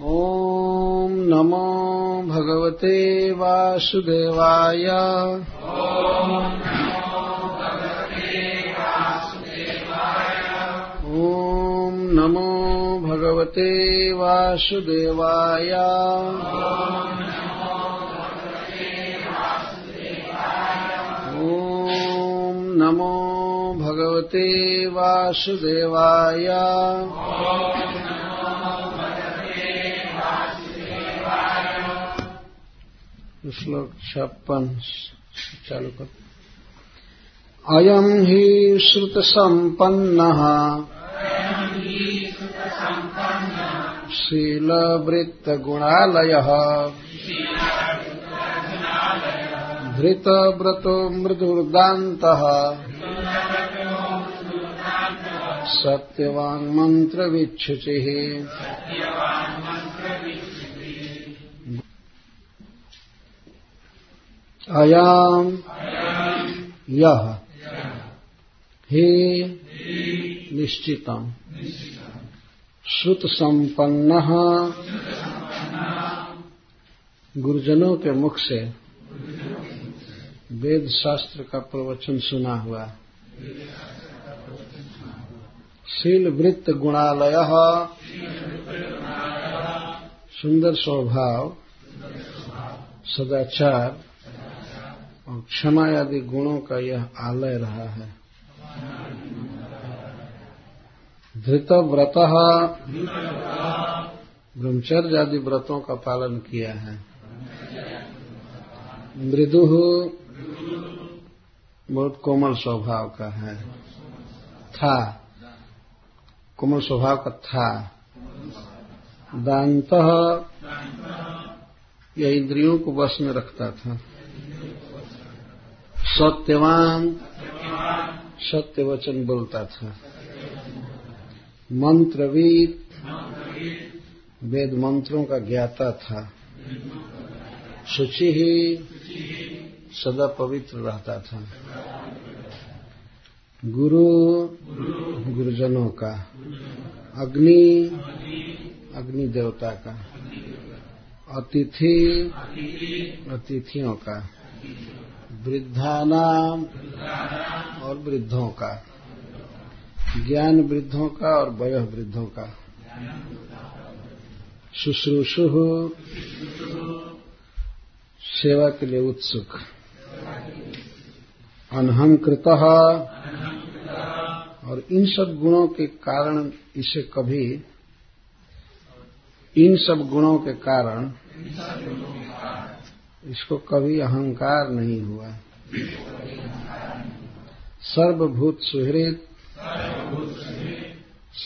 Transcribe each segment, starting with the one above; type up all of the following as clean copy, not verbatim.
ॐ नमो भगवते वासुदेवाय। ॐ नमो भगवते वासुदेवाय। ॐ नमो भगवते वासुदेवाय। श्लोक 56 चालू कर। अयम हि श्रुत संपन्नः शील वृत्त गुणालयः धृत व्रतो मृदुर्दान्तः सत्यवान मंत्र विच्छुचिः। अयम यह हे निश्चितम श्रुत संपन्नः गुरुजनों के मुख से वेद शास्त्र का प्रवचन सुना हुआ, शील वृत्त गुणालय सुंदर स्वभाव सदाचार और क्षमा आदि गुणों का यह आलय रहा है। धृतव्रतः ब्रह्मचर्य आदि व्रतों का पालन किया है। मृदुः बहुत कोमल स्वभाव का है, था कोमल स्वभाव का था। दान्तः यह इंद्रियों को वश में रखता था। सत्यवान सत्य वचन बोलता था। मंत्रविद वेद मंत्रों का ज्ञाता था। शुचि ही सदा पवित्र रहता था। गुरु गुरुजनों का, अग्नि अग्नि देवता का, अतिथि अतिथियों का, वृद्धानाम और वृद्धों का, ज्ञान वृद्धों का और वयः वृद्धों का। शुश्रूषुः सेवा के लिए उत्सुक। अनहंकृतः और इन सब गुणों के कारण इसे कभी इसको कभी अहंकार नहीं हुआ। सर्वभूत सुहृद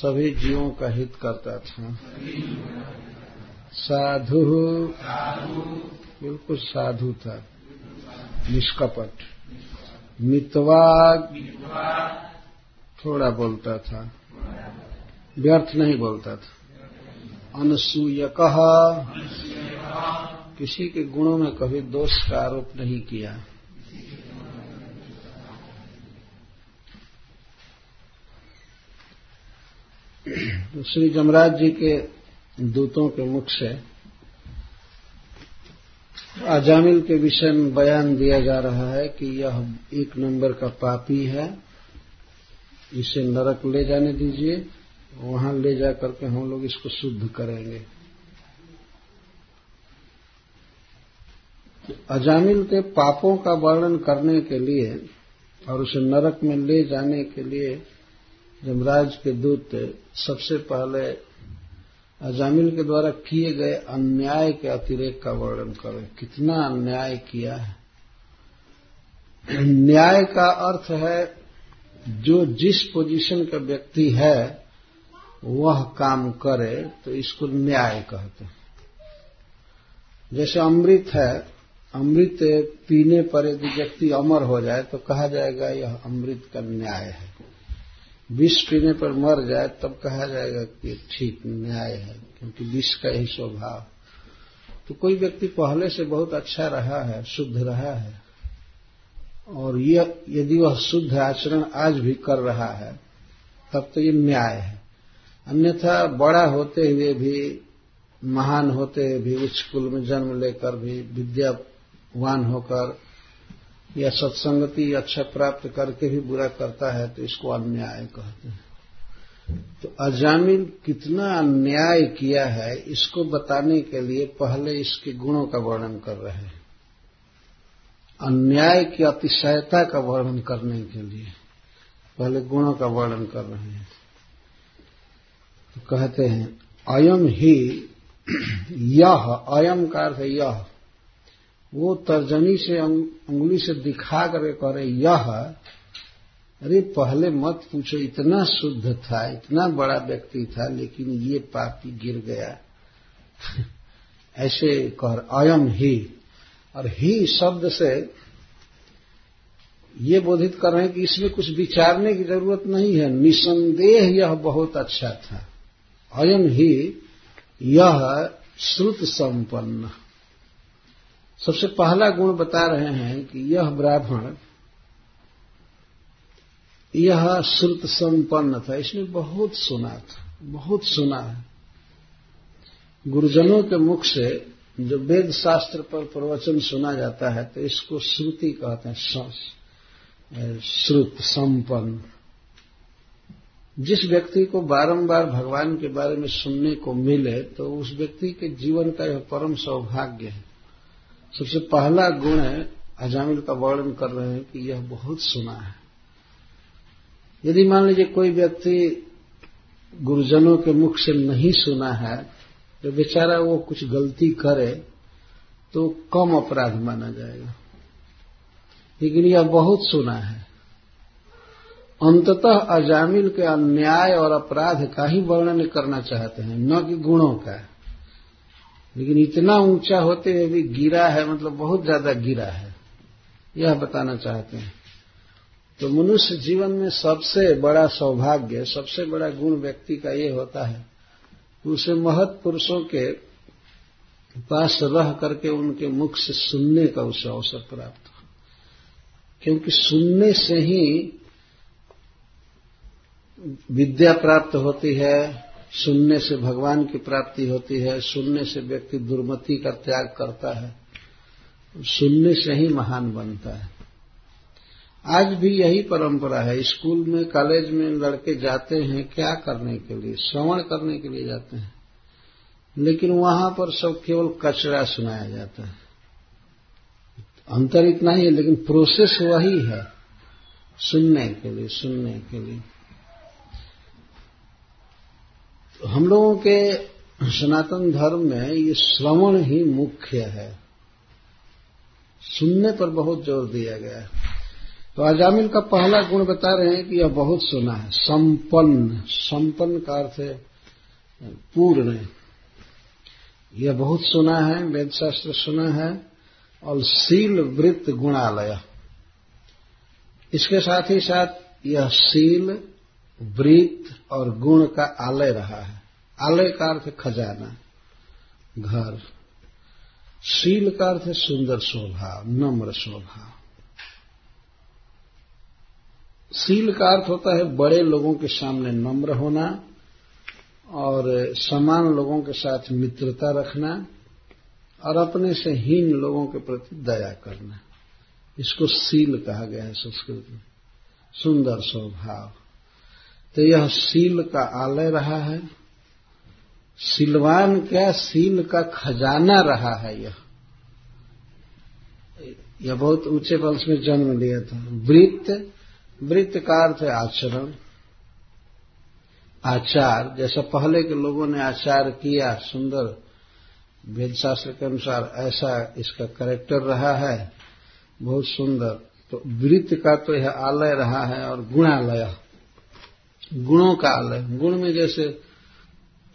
सभी जीवों का हित करता था। साधु बिल्कुल साधु था, निष्कपट। मितवाग थोड़ा बोलता था, व्यर्थ नहीं बोलता था। अनसूयकः किसी के गुणों में कभी दोष का आरोप नहीं किया। तो श्री जमराज जी के दूतों के मुख से अजामिल के विषय में बयान दिया जा रहा है कि यह एक नंबर का पापी है, इसे नरक ले जाने दीजिए, वहां ले जा करके हम लोग इसको शुद्ध करेंगे। अजामिल के पापों का वर्णन करने के लिए और उसे नरक में ले जाने के लिए यमराज के दूत सबसे पहले अजामिल के द्वारा किए गए अन्याय के अतिरेक का वर्णन करें। कितना अन्याय किया है। न्याय का अर्थ है जो जिस पोजीशन का व्यक्ति है वह काम करे तो इसको न्याय कहते हैं। जैसे अमृत है, अमृत पीने पर यदि व्यक्ति अमर हो जाए तो कहा जाएगा यह अमृत का न्याय है। विष पीने पर मर जाए तब कहा जाएगा कि ठीक न्याय है, क्योंकि विष का ही स्वभाव। तो कोई व्यक्ति पहले से बहुत अच्छा रहा है, शुद्ध रहा है, और यह यदि वह शुद्ध आचरण आज भी कर रहा है तब तो ये न्याय है। अन्यथा बड़ा होते हुए भी महान होते भी उच्च कुल में जन्म लेकर भी विद्यावान होकर या सत्संगति अच्छा प्राप्त करके भी बुरा करता है तो इसको अन्याय कहते हैं। तो अजामिल कितना अन्याय किया है इसको बताने के लिए पहले इसके गुणों का वर्णन कर रहे हैं, अन्याय की अतिशयता का वर्णन करने के लिए पहले गुणों का वर्णन कर रहे हैं। तो कहते हैं अयम ही यह, अयम का अर्थ है यह, वो तर्जनी से उंगली से दिखा करके कह रहे यह, अरे पहले मत पूछो, इतना शुद्ध था, इतना बड़ा व्यक्ति था, लेकिन ये पापी गिर गया। ऐसे कह अयम ही, और ही शब्द से ये बोधित कर रहे हैं कि इसमें कुछ विचारने की जरूरत नहीं है, निसंदेह यह बहुत अच्छा था। अयम ही यह श्रुत संपन्न, सबसे पहला गुण बता रहे हैं कि यह ब्राह्मण यह श्रुत संपन्न था, इसने बहुत सुना था, बहुत सुना है। गुरुजनों के मुख से जो वेद शास्त्र पर प्रवचन सुना जाता है तो इसको श्रुति कहते हैं, श्रुत संपन्न। जिस व्यक्ति को बारंबार भगवान के बारे में सुनने को मिले तो उस व्यक्ति के जीवन का यह परम सौभाग्य है। सबसे पहला गुण है अजामिल का वर्णन कर रहे हैं कि यह बहुत सुना है। यदि मान लीजिए कोई व्यक्ति गुरुजनों के मुख से नहीं सुना है तो बेचारा वो कुछ गलती करे तो कम अपराध माना जाएगा, लेकिन यह बहुत सुना है। अंततः अजामिल के अन्याय और अपराध का ही वर्णन करना चाहते हैं, न कि गुणों का। लेकिन इतना ऊंचा होते हुए भी गिरा है, मतलब बहुत ज्यादा गिरा है, यह बताना चाहते हैं। तो मनुष्य जीवन में सबसे बड़ा सौभाग्य, सबसे बड़ा गुण व्यक्ति का ये होता है कि उसे महत् पुरुषों के पास रह करके उनके मुख से सुनने का उसे अवसर प्राप्त हो, क्योंकि सुनने से ही विद्या प्राप्त होती है, सुनने से भगवान की प्राप्ति होती है, सुनने से व्यक्ति दुर्मति का त्याग करता है, सुनने से ही महान बनता है। आज भी यही परंपरा है, स्कूल में कॉलेज में लड़के जाते हैं क्या करने के लिए, श्रवण करने के लिए जाते हैं, लेकिन वहां पर सब केवल कचरा सुनाया जाता है। अंतर इतना ही है लेकिन प्रोसेस वही है सुनने के लिए। तो हम लोगों के सनातन धर्म में ये श्रवण ही मुख्य है, सुनने पर बहुत जोर दिया गया है। तो अजामिल का पहला गुण बता रहे हैं कि यह बहुत सुना है। संपन्न का अर्थ है पूर्ण, यह बहुत सुना है, वेद शास्त्र सुना है। और शील वृत्त गुणालय, इसके साथ ही साथ यह शील वृत्त और गुण का आलय रहा है। आलय का अर्थ है खजाना, घर। शील का अर्थ है सुंदर शोभा, नम्र शोभा। शील का अर्थ होता है बड़े लोगों के सामने नम्र होना और समान लोगों के साथ मित्रता रखना और अपने से हीन लोगों के प्रति दया करना, इसको शील कहा गया है संस्कृत में, सुंदर स्वभाव। तो यह शील का आलय रहा है, शीलवान क्या शील का खजाना रहा है। यह बहुत ऊंचे वंश में जन्म लिया था। वृत्त का अर्थ है आचरण, आचार। जैसा पहले के लोगों ने आचार किया सुंदर, वेद शास्त्र के अनुसार ऐसा इसका कैरेक्टर रहा है, बहुत सुंदर। तो वृत्त का तो यह आलय रहा है। और गुणालय, गुणों का आलय। गुण में जैसे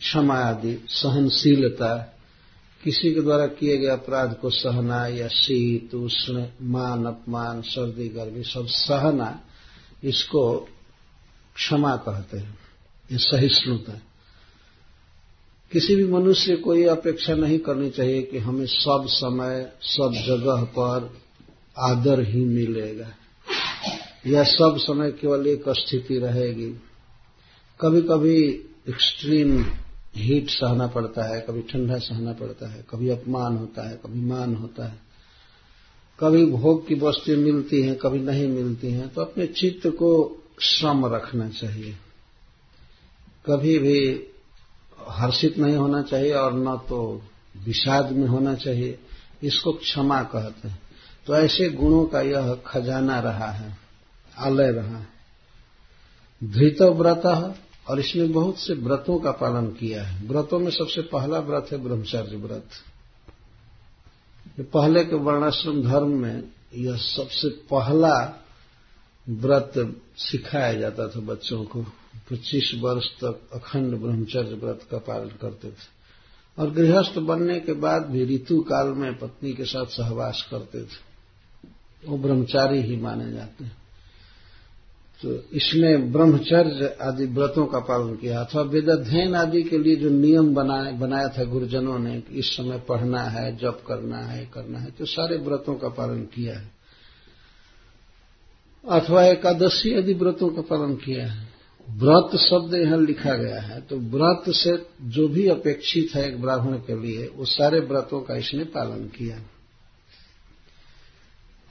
क्षमा आदि, सहनशीलता, किसी के द्वारा किए गए अपराध को सहना, या शीत उष्ण, मान अपमान, सर्दी गर्मी सब सहना, इसको क्षमा कहते हैं। ये सहिष्णुता, किसी भी मनुष्य को ये अपेक्षा नहीं करनी चाहिए कि हमें सब समय सब जगह पर आदर ही मिलेगा या सब समय केवल एक स्थिति रहेगी। कभी कभी एक्सट्रीम हीट सहना पड़ता है, कभी ठंडा सहना पड़ता है, कभी अपमान होता है, कभी मान होता है, कभी भोग की वस्तुएं मिलती हैं, कभी नहीं मिलती हैं। तो अपने चित्त को सम रखना चाहिए, कभी भी हर्षित नहीं होना चाहिए और न तो विषाद में होना चाहिए। इसको क्षमा कहते हैं। तो ऐसे गुणों का यह खजाना रहा है, आलय रहा है। धृत व्रत और इसमें बहुत से व्रतों का पालन किया है। व्रतों में सबसे पहला व्रत है ब्रह्मचर्य व्रत। पहले के वर्णाश्रम धर्म में यह सबसे पहला व्रत सिखाया जाता था बच्चों को। 25 वर्ष तक अखंड ब्रह्मचर्य व्रत का पालन करते थे और गृहस्थ बनने के बाद भी ऋतु काल में पत्नी के साथ सहवास करते थे। वो ब्रह्मचारी ही माने जाते हैं। तो इसमें ब्रह्मचर्य आदि व्रतों का पालन किया था। वेदाध्ययन आदि के लिए जो नियम बनाया था गुरुजनों ने, इस समय पढ़ना है, जप करना है, करना है, तो सारे व्रतों का पालन किया है। अथवा एकादशी आदि व्रतों का पालन किया है। व्रत शब्द यहां लिखा गया है, तो व्रत से जो भी अपेक्षित है एक ब्राह्मण के लिए, वो सारे व्रतों का इसने पालन किया।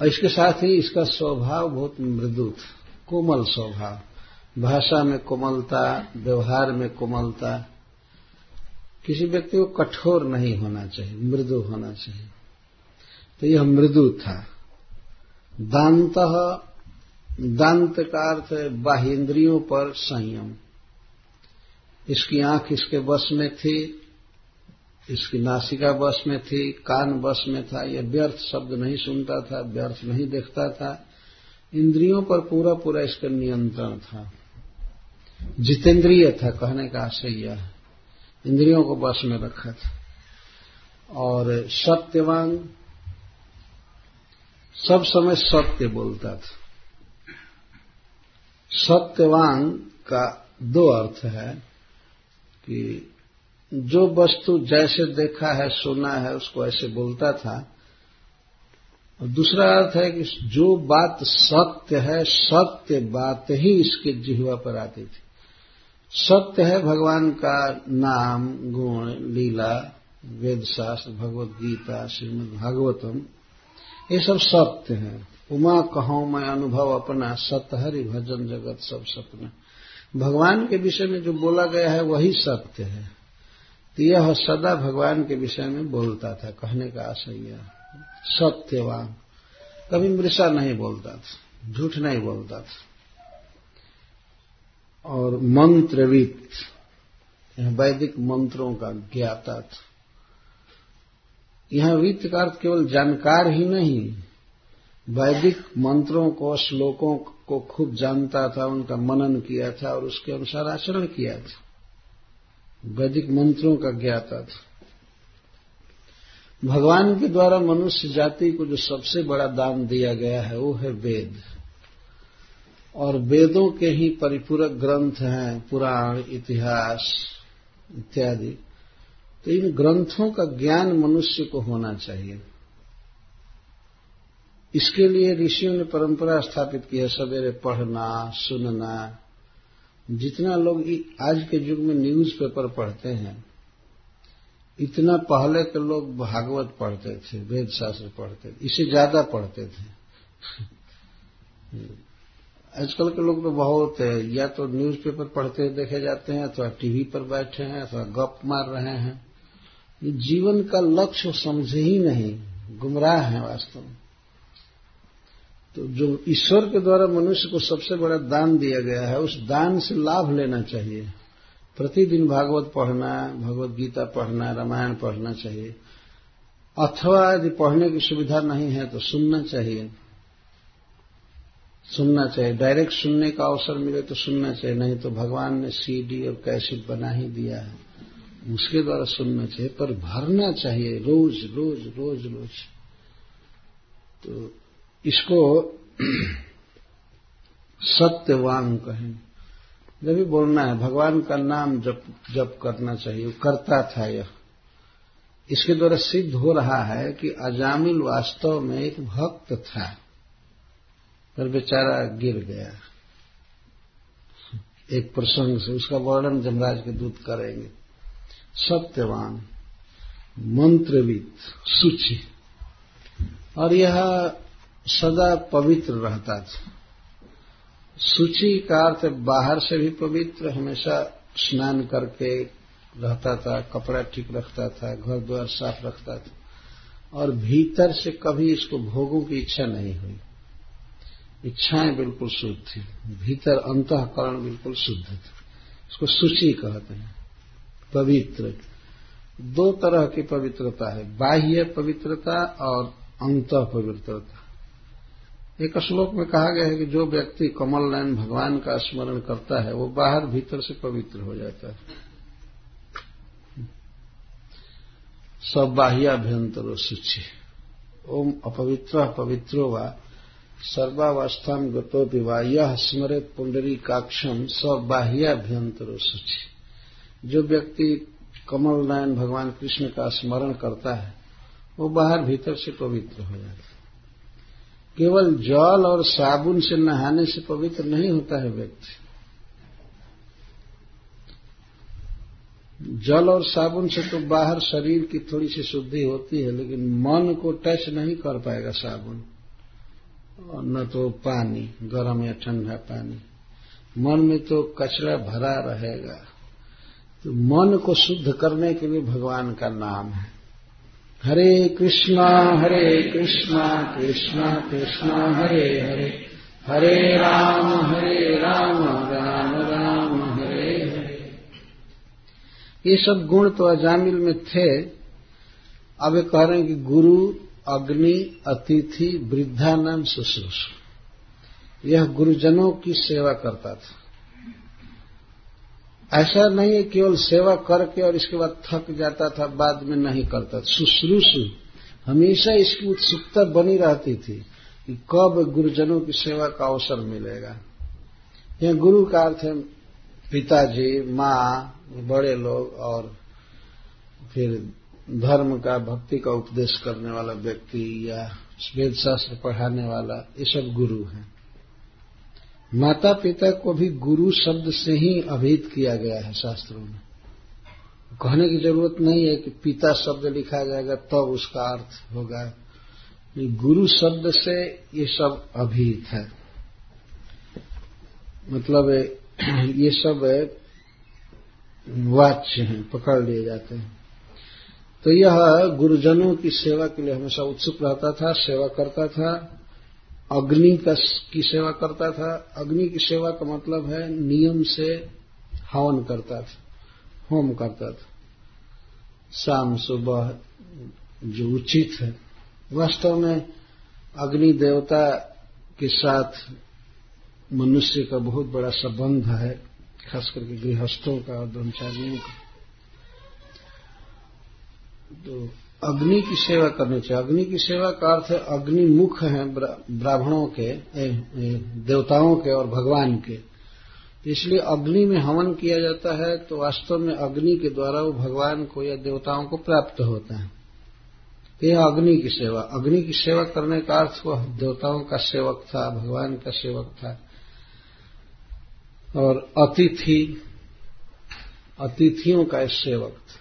और इसके साथ ही इसका स्वभाव बहुत मृदु था, कोमल स्वभाव। भाषा में कोमलता, व्यवहार में कोमलता। किसी व्यक्ति को कठोर नहीं होना चाहिए, मृदु होना चाहिए। तो यह मृदु था। दांत, दांत का अर्थ बाह्य इंद्रियों पर संयम। इसकी आंख इसके वश में थी, इसकी नासिका वश में थी, कान वश में था। यह व्यर्थ शब्द नहीं सुनता था, व्यर्थ नहीं देखता था। इंद्रियों पर पूरा पूरा इसका नियंत्रण था। जितेंद्रिय था, कहने का आशय यह है। इंद्रियों को वश में रखा था। और सत्यवांग, सब समय सत्य बोलता था। सत्यवांग का दो अर्थ है कि जो वस्तु जैसे देखा है, सुना है, उसको ऐसे बोलता था। और दूसरा अर्थ है कि जो बात सत्य है, सत्य बात ही इसके जिह्वा पर आती थी। सत्य है भगवान का नाम, गुण, लीला, वेद शास्त्र, भगवद गीता, श्रीमद् भागवतम, ये सब सत्य है। उमा कहूं मैं अनुभव अपना, सतहरि भजन जगत सब सपना। भगवान के विषय में जो बोला गया है वही सत्य है। तो यह सदा भगवान के विषय में बोलता था, कहने का आशय यह है। सत्यवान, कभी मृषा नहीं बोलता था, झूठ नहीं बोलता था। और मंत्रविद, वैदिक मंत्रों का ज्ञाता था। यहां वित्त का अर्थ केवल जानकार ही नहीं, वैदिक मंत्रों को, श्लोकों को खूब जानता था, उनका मनन किया था और उसके अनुसार आचरण किया था। वैदिक मंत्रों का ज्ञाता था। भगवान के द्वारा मनुष्य जाति को जो सबसे बड़ा दान दिया गया है वो है वेद। और वेदों के ही परिपूरक ग्रंथ हैं पुराण, इतिहास इत्यादि। तो इन ग्रंथों का ज्ञान मनुष्य को होना चाहिए। इसके लिए ऋषियों ने परंपरा स्थापित की है, सवेरे पढ़ना, सुनना। जितना लोग आज के युग में न्यूज़पेपर पढ़ते हैं, इतना पहले के लोग भागवत पढ़ते थे, वेद शास्त्र पढ़ते थे, इससे ज्यादा पढ़ते थे। आजकल के लोग तो बहुत है, या तो न्यूज़पेपर पढ़ते हुए देखे जाते हैं, अथवा टीवी पर बैठे हैं, अथवा गप मार रहे हैं। ये जीवन का लक्ष्य समझे ही नहीं, गुमराह है वास्तव में। तो जो ईश्वर के द्वारा मनुष्य को सबसे बड़ा दान दिया गया है, उस दान से लाभ लेना चाहिए। प्रतिदिन भागवत पढ़ना, भगवत गीता पढ़ना, रामायण पढ़ना चाहिए। अथवा यदि पढ़ने की सुविधा नहीं है तो सुनना चाहिए। सुनना चाहिए, डायरेक्ट सुनने का अवसर मिले तो सुनना चाहिए, नहीं तो भगवान ने सीडी और कैसेट बना ही दिया है, उसके द्वारा सुनना चाहिए। पर भरना चाहिए रोज रोज रोज रोज। तो इसको सत्यवान कहें। जब भी बोलना है भगवान का नाम जप करना चाहिए, करता था यह। इसके द्वारा सिद्ध हो रहा है कि अजामिल वास्तव में एक भक्त था, पर बेचारा गिर गया एक प्रसंग से। उसका वर्णन जमराज के दूत करेंगे। सत्यवान, मंत्रविद, सूची, और यह सदा पवित्र रहता था। सूची का अर्थ बाहर से भी पवित्र, हमेशा स्नान करके रहता था, कपड़ा ठीक रखता था, घर द्वार साफ रखता था, और भीतर से कभी इसको भोगों की इच्छा नहीं हुई। इच्छाएं बिल्कुल शुद्ध थी, भीतर अंतःकरण बिल्कुल शुद्ध था। इसको सूची कहते हैं, पवित्र। दो तरह की पवित्रता है, बाह्य पवित्रता और अंतः पवित्रता। एक श्लोक में कहा गया है कि जो व्यक्ति कमल नयन भगवान का स्मरण करता है वो बाहर भीतर से पवित्र हो जाता है। सब बाह्याभ्यंतरो शुचि, ओम अपवित्र पवित्रो वा सर्वावस्थां गतोऽपि वा यः स्मरेत् पुण्डरीकाक्षं स बाह्याभ्यंतरो शुचि। जो व्यक्ति कमल नयन भगवान कृष्ण का स्मरण करता है वो बाहर भीतर से पवित्र हो जाता है। केवल जल और साबुन से नहाने से पवित्र नहीं होता है व्यक्ति। जल और साबुन से तो बाहर शरीर की थोड़ी सी शुद्धि होती है, लेकिन मन को टच नहीं कर पाएगा साबुन, और न तो पानी, गर्म या ठंडा पानी। मन में तो कचरा भरा रहेगा। तो मन को शुद्ध करने के लिए भगवान का नाम है। हरे कृष्णा कृष्णा कृष्णा हरे हरे, हरे राम राम राम हरे हरे। ये सब गुण तो अजामिल में थे। अब ये कह रहे हैं कि गुरु, अग्नि, अतिथि, वृद्धानाम शुश्रूषा, यह गुरुजनों की सेवा करता था। ऐसा नहीं है केवल सेवा करके और इसके बाद थक जाता था, बाद में नहीं करता। शुश्रूषु, हमेशा इसकी उत्सुकता बनी रहती थी कि कब गुरुजनों की सेवा का अवसर मिलेगा। यह गुरु का अर्थ है पिताजी, माँ, बड़े लोग, और फिर धर्म का, भक्ति का उपदेश करने वाला व्यक्ति या वेद शास्त्र पढ़ाने वाला, ये सब गुरु हैं। माता पिता को भी गुरु शब्द से ही अभिहित किया गया है शास्त्रों में। कहने की जरूरत नहीं है कि पिता शब्द लिखा जाएगा तब तो उसका अर्थ होगा। गुरु शब्द से ये सब अभिहित है, मतलब ये सब वाच्य हैं, पकड़ लिए जाते हैं। तो यह गुरुजनों की सेवा के लिए हमेशा उत्सुक रहता था, सेवा करता था। अग्नि की सेवा करता था। अग्नि की सेवा का मतलब है नियम से हवन करता था, होम करता था, शाम सुबह जो उचित है। वास्तव में अग्नि देवता के साथ मनुष्य का बहुत बड़ा संबंध है, खास करके गृहस्थों का और ब्रह्मचारियों का। तो अग्नि की सेवा करनी चाहिए। अग्नि की सेवा का अर्थ है अग्नि मुख है ब्राह्मणों के, देवताओं के और भगवान के। इसलिए अग्नि में हवन किया जाता है तो वास्तव में अग्नि के द्वारा वो भगवान को या देवताओं को प्राप्त होता है। यह अग्नि की सेवा। अग्नि की सेवा करने का अर्थ वह देवताओं का सेवक था, भगवान का सेवक था। और अतिथि, अतिथियों का सेवक था।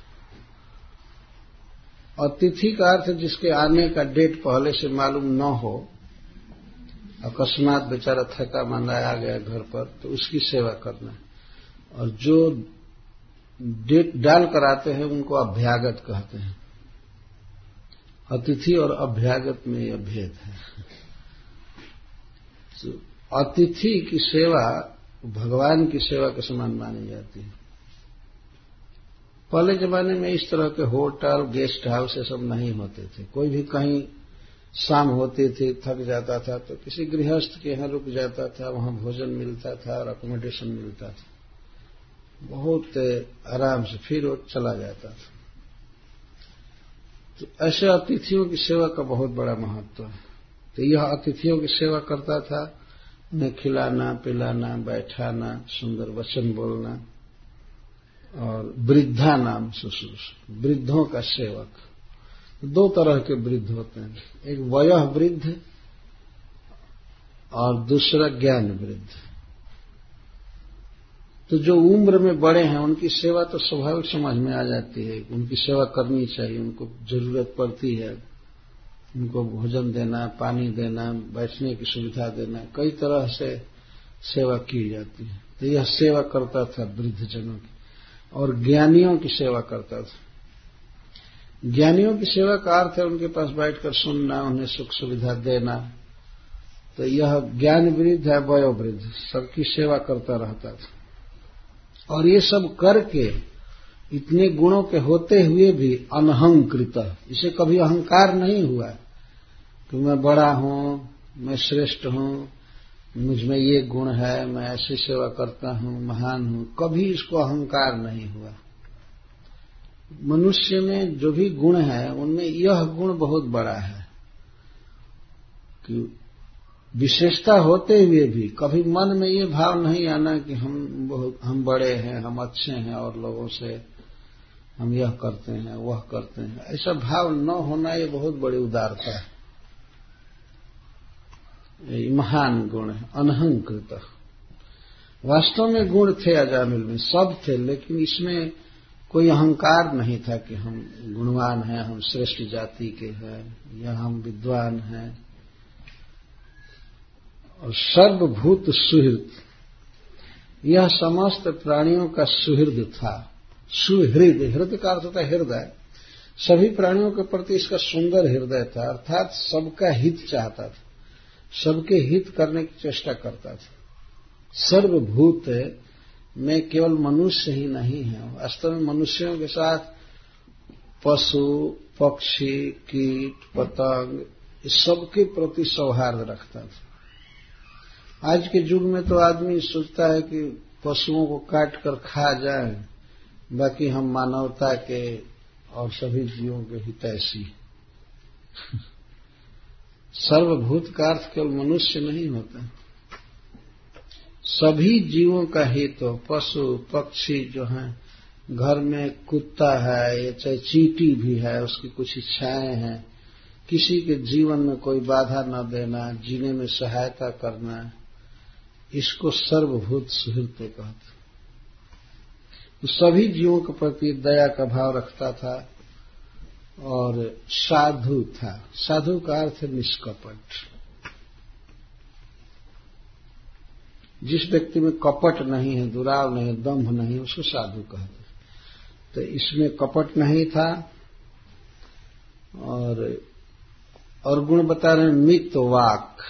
अतिथि का अर्थ जिसके आने का डेट पहले से मालूम न हो, अकस्मात बेचारा थका मांदा आ गया घर पर, तो उसकी सेवा करना। और जो डेट डाल कर आते हैं उनको अभ्यागत कहते हैं। अतिथि और अभ्यागत में यह भेद है। तो अतिथि की सेवा भगवान की सेवा के समान मानी जाती है। पहले जमाने में इस तरह के होटल, गेस्ट हाउस ये सब नहीं होते थे। कोई भी कहीं शाम होती थी, थक जाता था तो किसी गृहस्थ के यहां रुक जाता था, वहां भोजन मिलता था और अकोमोडेशन मिलता था, बहुत आराम से, फिर वो चला जाता था। तो ऐसे अतिथियों की सेवा का बहुत बड़ा महत्व है। तो यह अतिथियों की सेवा करता था, उन्हें खिलाना, पिलाना, बैठाना, सुंदर वचन बोलना, और वृद्धा नाम शुश्रूषा, वृद्धों का सेवक। दो तरह के वृद्ध होते हैं, एक वयः वृद्ध और दूसरा ज्ञान वृद्ध। तो जो उम्र में बड़े हैं उनकी सेवा तो स्वाभाविक समझ में आ जाती है, उनकी सेवा करनी चाहिए, उनको जरूरत पड़ती है, उनको भोजन देना, पानी देना, बैठने की सुविधा देना, कई तरह से सेवा की जाती है। तो यह सेवा करता था वृद्धजनों की, और ज्ञानियों की सेवा करता था। ज्ञानियों की सेवा का अर्थ है उनके पास बैठकर सुनना, उन्हें सुख सुविधा देना। तो यह ज्ञान वृद्ध है, वयोवृद्ध, सबकी सेवा करता रहता था। और ये सब करके इतने गुणों के होते हुए भी अनहंकृत, इसे कभी अहंकार नहीं हुआ कि मैं बड़ा हूं, मैं श्रेष्ठ हूं, मुझमें ये गुण है, मैं ऐसी सेवा करता हूं, महान हूं, कभी इसको अहंकार नहीं हुआ। मनुष्य में जो भी गुण है उनमें यह गुण बहुत बड़ा है कि विशेषता होते हुए भी कभी मन में ये भाव नहीं आना कि हम बड़े हैं, हम अच्छे हैं, और लोगों से हम यह करते हैं, वह करते हैं, ऐसा भाव न होना ये बहुत बड़ी उदारता है, ये महान गुण है, अनहंकृत। वास्तव में गुण थे अजामिल में, सब थे, लेकिन इसमें कोई अहंकार नहीं था कि हम गुणवान हैं, हम श्रेष्ठ जाति के हैं, या हम विद्वान हैं। और सर्वभूत सुहृद, यह समस्त प्राणियों का सुहृद था। सुहृद, हृदय का अर्थ होता है हृदय, सभी प्राणियों के प्रति इसका सुंदर हृदय था, अर्थात सबका हित चाहता था, सबके हित करने की चेष्टा करता था। सर्वभूत में केवल मनुष्य ही नहीं है, वास्तव में मनुष्यों के साथ पशु, पक्षी, कीट पतंग, सबके प्रति सौहार्द रखता था। आज के युग में तो आदमी सोचता है कि पशुओं को काट कर खा जाए, बाकी हम मानवता के और सभी जीवों के हितैषी। सर्वभूत का अर्थ केवल मनुष्य नहीं होता, सभी जीवों का हित हो। पशु पक्षी जो हैं, घर में कुत्ता है या चाहे चींटी भी है, उसकी कुछ इच्छाएं हैं, किसी के जीवन में कोई बाधा न देना, जीने में सहायता करना, इसको सर्वभूत सुहृद कहते। तो सभी जीवों के प्रति दया का भाव रखता था और साधु था। साधु का अर्थ है निष्कपट, जिस व्यक्ति में कपट नहीं है, दुराव नहीं है, दंभ नहीं है, उसको साधु कहते। तो इसमें कपट नहीं था। और गुण बता रहे हैं मित वाक।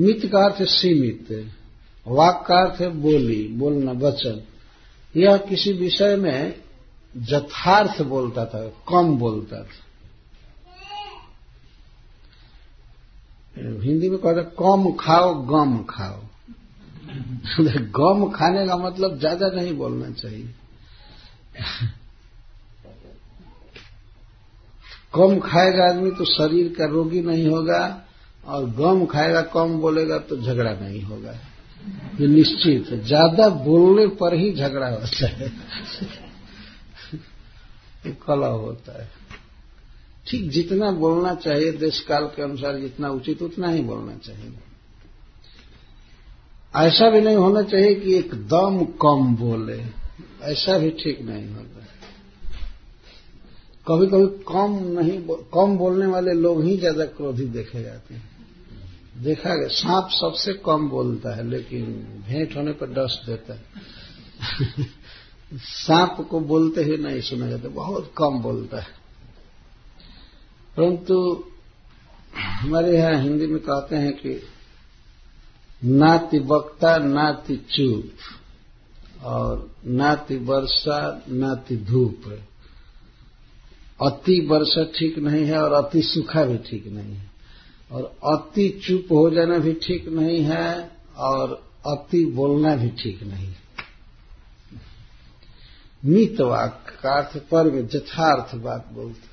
मित का अर्थ है सीमित, वाक का अर्थ है बोली, बोलना, वचन। यह किसी विषय में यथार्थ बोलता था, कम बोलता था। हिंदी में कहते कम खाओ गम खाओ। गम खाने का मतलब ज्यादा नहीं बोलना चाहिए। कम खाएगा आदमी तो शरीर का रोगी नहीं होगा, और गम खाएगा, कम बोलेगा तो झगड़ा नहीं होगा, ये निश्चित है। ज्यादा बोलने पर ही झगड़ा होता है, तो कलह होता है। ठीक जितना बोलना चाहिए, देश काल के अनुसार जितना उचित उतना ही बोलना चाहिए। ऐसा भी नहीं होना चाहिए कि एकदम कम बोले, ऐसा भी ठीक नहीं होता। कभी कभी कम बोलने वाले लोग ही ज्यादा क्रोधी देखे जाते हैं। देखा गया सांप सबसे कम बोलता है, लेकिन भेंट होने पर डस देता है। सांप को बोलते हुए नहीं सुना जाता, बहुत कम बोलता है। परंतु हमारे यहां हिंदी में कहते हैं कि नाति वक्ता नाति चुप, और नाति वर्षा नाति धूप। अति वर्षा ठीक नहीं है, और अति सूखा भी ठीक नहीं है, और अति चुप हो जाना भी ठीक नहीं है, और अति बोलना भी ठीक नहीं है। मित वाक का अर्थ पर में यथार्थ बात बोलते।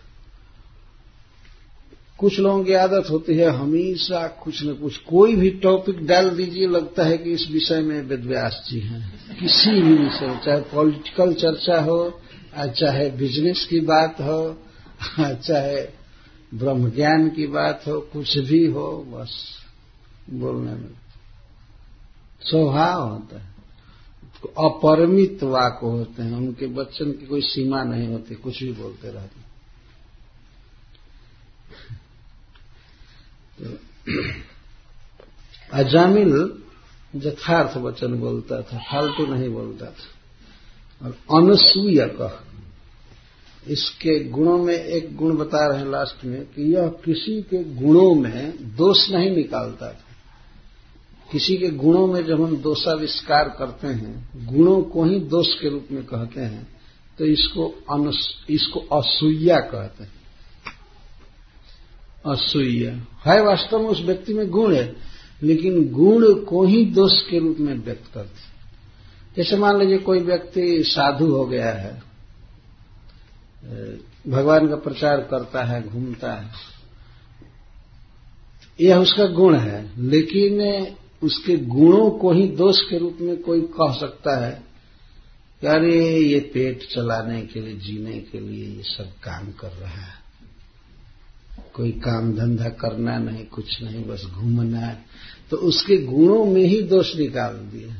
कुछ लोगों की आदत होती है हमेशा कुछ न कुछ, कोई भी टॉपिक डाल दीजिए, लगता है कि इस विषय में वेदव्यास जी हैं। किसी भी विषय, चाहे पॉलिटिकल चर्चा हो, चाहे बिजनेस की बात हो, चाहे ब्रह्म ज्ञान की बात हो, कुछ भी हो, बस बोलने में स्वभाव होता है। तो अपरिमित वाक होते हैं, उनके वचन की कोई सीमा नहीं होती, कुछ भी बोलते रहते हैं। तो अजामिल यथार्थ वचन बोलता था, फालतू नहीं बोलता था। और अनसूया कह, इसके गुणों में एक गुण बता रहे हैं लास्ट में कि यह किसी के गुणों में दोष नहीं निकालता था। किसी के गुणों में जब हम दोषाविष्कार करते हैं, गुणों को ही दोष के रूप में कहते हैं, तो इसको असूया कहते हैं। असूया है वास्तव में उस व्यक्ति में गुण है, लेकिन गुण को ही दोष के रूप में व्यक्त करते हैं। जैसे मान लीजिए कोई व्यक्ति साधु हो गया है, भगवान का प्रचार करता है, घूमता है, यह उसका गुण है, लेकिन उसके गुणों को ही दोष के रूप में कोई कह सकता है कि अरे ये पेट चलाने के लिए, जीने के लिए ये सब काम कर रहा है, कोई काम धंधा करना नहीं, कुछ नहीं, बस घूमना है। तो उसके गुणों में ही दोष निकाल दिए,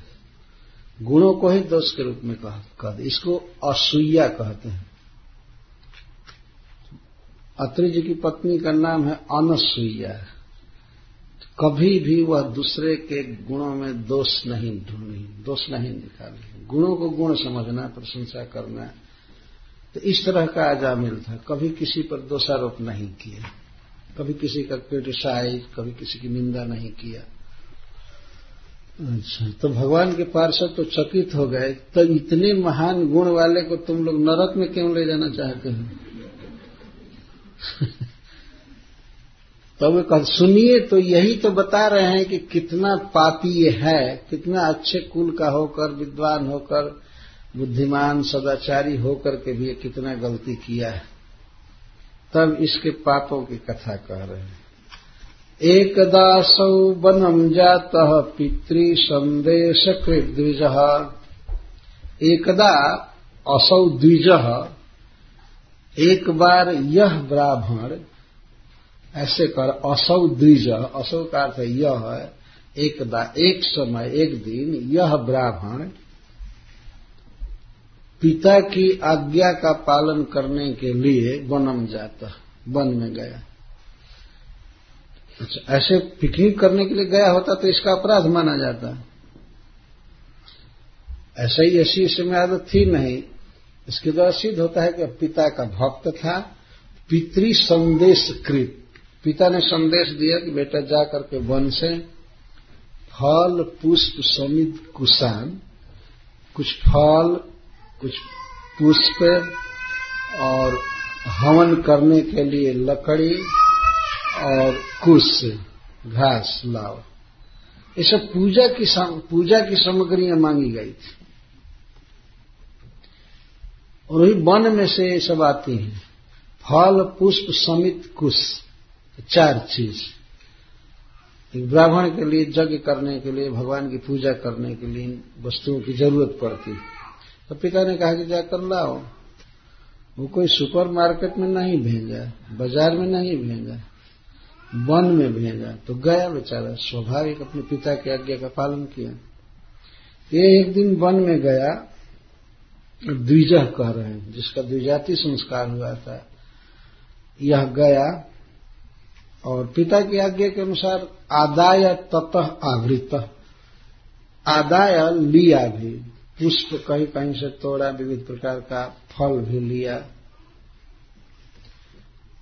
गुणों को ही दोष के रूप में कह दिया। इसको असूया कहते हैं। अत्रि जी की पत्नी का नाम है अनसूया। कभी भी वह दूसरे के गुणों में दोष नहीं ढूंढी, दोष नहीं निकाली, गुणों को गुण समझना, प्रशंसा करना। तो इस तरह का अजामिल था, कभी किसी पर दोषारोप नहीं किया, कभी किसी का क्रिटिसाइज, कभी किसी की निंदा नहीं किया। अच्छा, तो भगवान के पार्षद तो चकित हो गए, तो इतने महान गुण वाले को तुम लोग नरक में क्यों ले जाना चाहते हो? तो वे कहा सुनिए, तो यही तो बता रहे हैं कि कितना पापी ये है, कितना अच्छे कुल का होकर, विद्वान होकर, बुद्धिमान, सदाचारी होकर के भी कितना गलती किया है। तब इसके पापों की कथा कह रहे हैं। एकदा सौ बनम जातः पितृ संदेश कृत द्विजः। एकदा असौ द्विजः, एक बार यह ब्राह्मण ऐसे कर, असौ द्विज, असौ का अर्थ यह है, एकदा एक समय एक दिन यह ब्राह्मण पिता की आज्ञा का पालन करने के लिए वनम जाता, वन में गया। अच्छा, ऐसे पिकनिक करने के लिए गया होता तो इसका अपराध माना जाता, ऐसा ही ऐसी इसमें आदत थी नहीं। इसके द्वारा सिद्ध होता है कि पिता का भक्त था, पितृ संदेश कृत, पिता ने संदेश दिया कि बेटा जा करके वन से फल पुष्प समिद कुशान, कुछ फल कुछ पुष्प और हवन करने के लिए लकड़ी और कुश घास लाओ, ये सब पूजा की सामग्रियां मांगी गई थी, और वही वन में से सब आती हैं। फल पुष्प समित कुश, चार चीज एक ब्राह्मण के लिए यज्ञ करने के लिए, भगवान की पूजा करने के लिए वस्तुओं की जरूरत पड़ती। तो पिता ने कहा कि जाकर लाओ। वो कोई सुपरमार्केट में नहीं भेजा, बाजार में नहीं भेजा, वन में भेजा। तो गया बेचारा, स्वाभाविक अपने पिता की आज्ञा का पालन किया। ये एक दिन वन में गया, द्विजह कह रहे हैं, जिसका द्विजाति संस्कार हुआ था। यह गया और पिता की आज्ञा के अनुसार आदाय ततः आवृत, आदाय लिया भी, पुष्प कहीं कहीं से तोड़ा, विविध प्रकार का फल भी लिया।